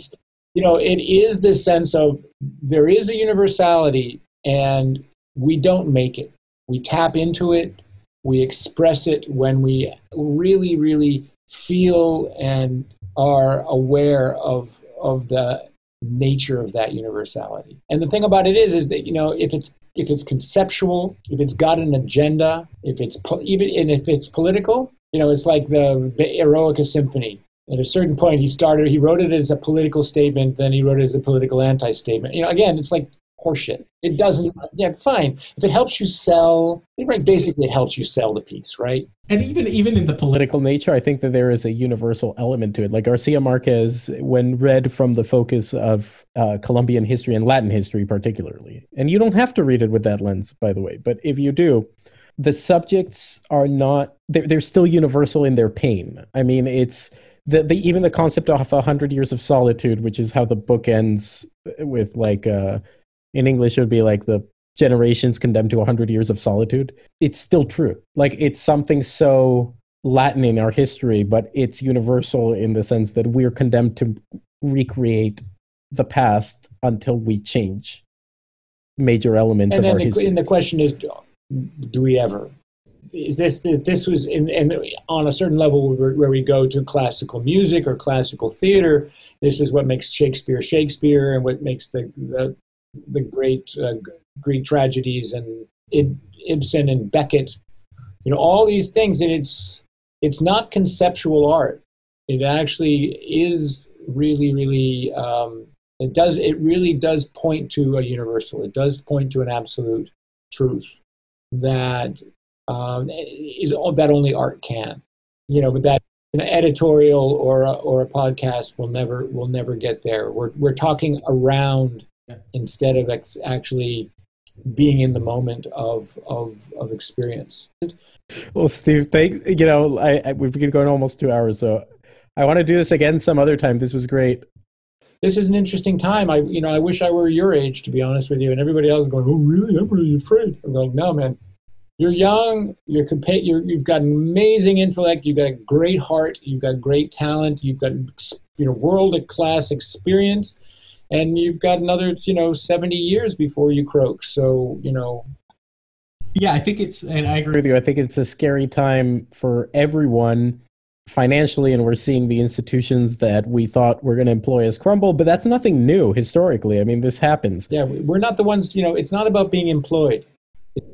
is this sense of there is a universality, and we don't make it. We tap into it. We express it when we really, really feel and are aware of the nature of that universality. And the thing about it is that, you know, if it's conceptual, if it's got an agenda, if it's political, you know, it's like the Eroica Symphony. At a certain point, he wrote it as a political statement, then he wrote it as a political anti-statement. You know, again, it's like horseshit. It doesn't, yeah, fine. If it helps you sell, right, basically it helps you sell the piece, right? And even in the political nature, I think that there is a universal element to it. Like Garcia Marquez, when read from the focus of Colombian history and Latin history particularly, and you don't have to read it with that lens, by the way, but if you do, the subjects are not, they're still universal in their pain. I mean, it's, even the concept of 100 years of solitude, which is how the book ends with like, in English, it would be like the generations condemned to 100 years of solitude. It's still true. Like it's something so Latin in our history, but it's universal in the sense that we're condemned to recreate the past until we change major elements of our history. And the question is, do we ever? And on a certain level where we go to classical music or classical theater, this is what makes Shakespeare and what makes the great Greek tragedies and Ibsen and Beckett, you know, all these things. And it's not conceptual art. It actually is really, really, it really does point to a universal. It does point to an absolute truth that that only art can, you know, but that an editorial or a podcast will never get there. We're talking around instead of actually being in the moment of experience. Well, Steve, thanks. You know, we've been going almost 2 hours, so I want to do this again some other time. This was great. This is an interesting time. I wish I were your age, to be honest with you. And everybody else is going, oh, really? I'm really afraid. I'm like, no, man. You're young. You've got an amazing intellect. You've got a great heart. You've got great talent. You've got world-class experience. And you've got another, 70 years before you croak. So, Yeah, I think and I agree with you. I think it's a scary time for everyone financially. And we're seeing the institutions that we thought were going to employ us crumble, but that's nothing new historically. I mean, this happens. Yeah, we're not the ones, it's not about being employed. It's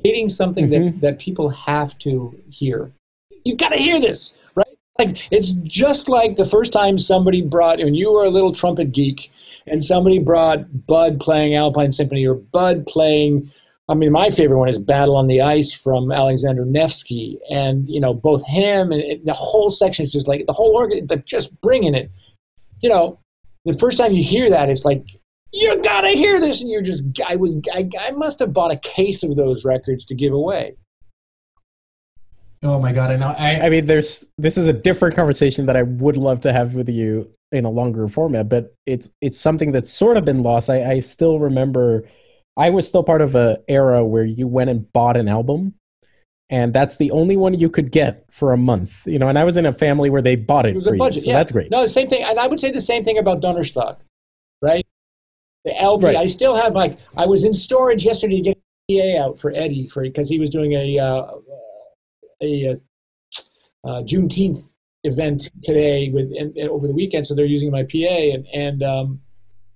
creating something that people have to hear. You've got to hear this, right? Like, it's just like the first time somebody brought, and you were a little trumpet geek, and somebody brought Bud playing Alpine Symphony or Bud playing, I mean, my favorite one is Battle on the Ice from Alexander Nevsky. And, both him and the whole section is just like, the whole organ, they're just bringing it. The first time you hear that, it's like, you got to hear this. And you're just, I must have bought a case of those records to give away. Oh my God! And I mean, this is a different conversation that I would love to have with you in a longer format, but it's something that's sort of been lost. I still remember, I was still part of an era where you went and bought an album, and that's the only one you could get for a month. And I was in a family where they bought it. It was a budget. So yeah, that's great. No, the same thing, and I would say the same thing about Donnerstock, right? The LP. Right. I still have I was in storage yesterday to get an EA out for Eddie because he was doing a Juneteenth event today and over the weekend, so they're using my PA, and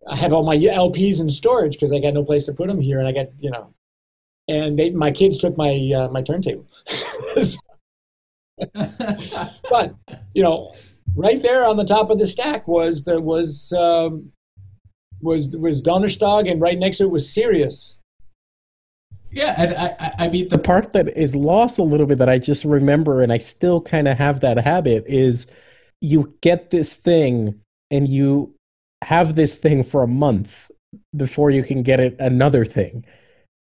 I have all my LPs in storage because I got no place to put them here, and I got and my kids took my turntable, but right there on the top of the stack was Donnerstock, and right next to it was Sirius. Yeah, and I mean, the part that is lost a little bit that I just remember, and I still kind of have that habit, is you get this thing and you have this thing for a month before you can get it another thing.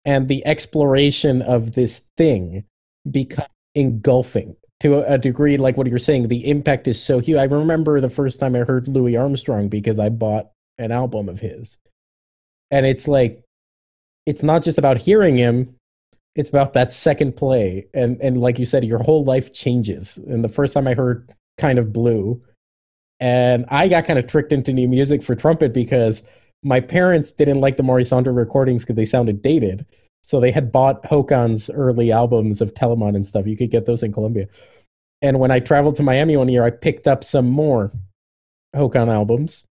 And the exploration of this thing becomes engulfing to a degree, like what you're saying. The impact is so huge. I remember the first time I heard Louis Armstrong because I bought an album of his. And it's like, it's not just about hearing him, it's about that second play. And like you said, your whole life changes. And the first time I heard Kind of Blue, and I got kind of tricked into new music for trumpet because my parents didn't like the Maury Saunders recordings because they sounded dated. So they had bought Hokan's early albums of Telemann and stuff. You could get those in Colombia. And when I traveled to Miami one year, I picked up some more Hokan albums.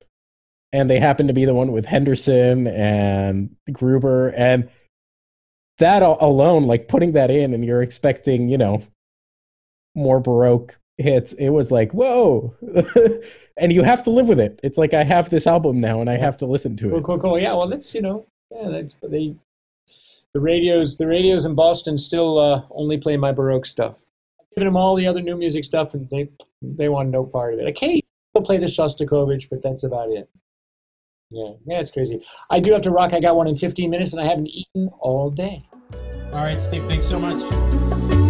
And they happened to be the one with Henderson and Gruber. And that alone, like putting that in and you're expecting, you know, more Baroque hits, it was like, whoa. And you have to live with it. It's like, I have this album now and I have to listen to it. Cool. Yeah, well, that's, you know, yeah, that's, the radios in Boston still only play my Baroque stuff. I've given them all the other new music stuff and they want no part of it. Okay, they'll play the Shostakovich, but that's about it. Yeah, it's crazy. I do have to rock. I got one in 15 minutes and I haven't eaten all day. All right, Steve, thanks so much.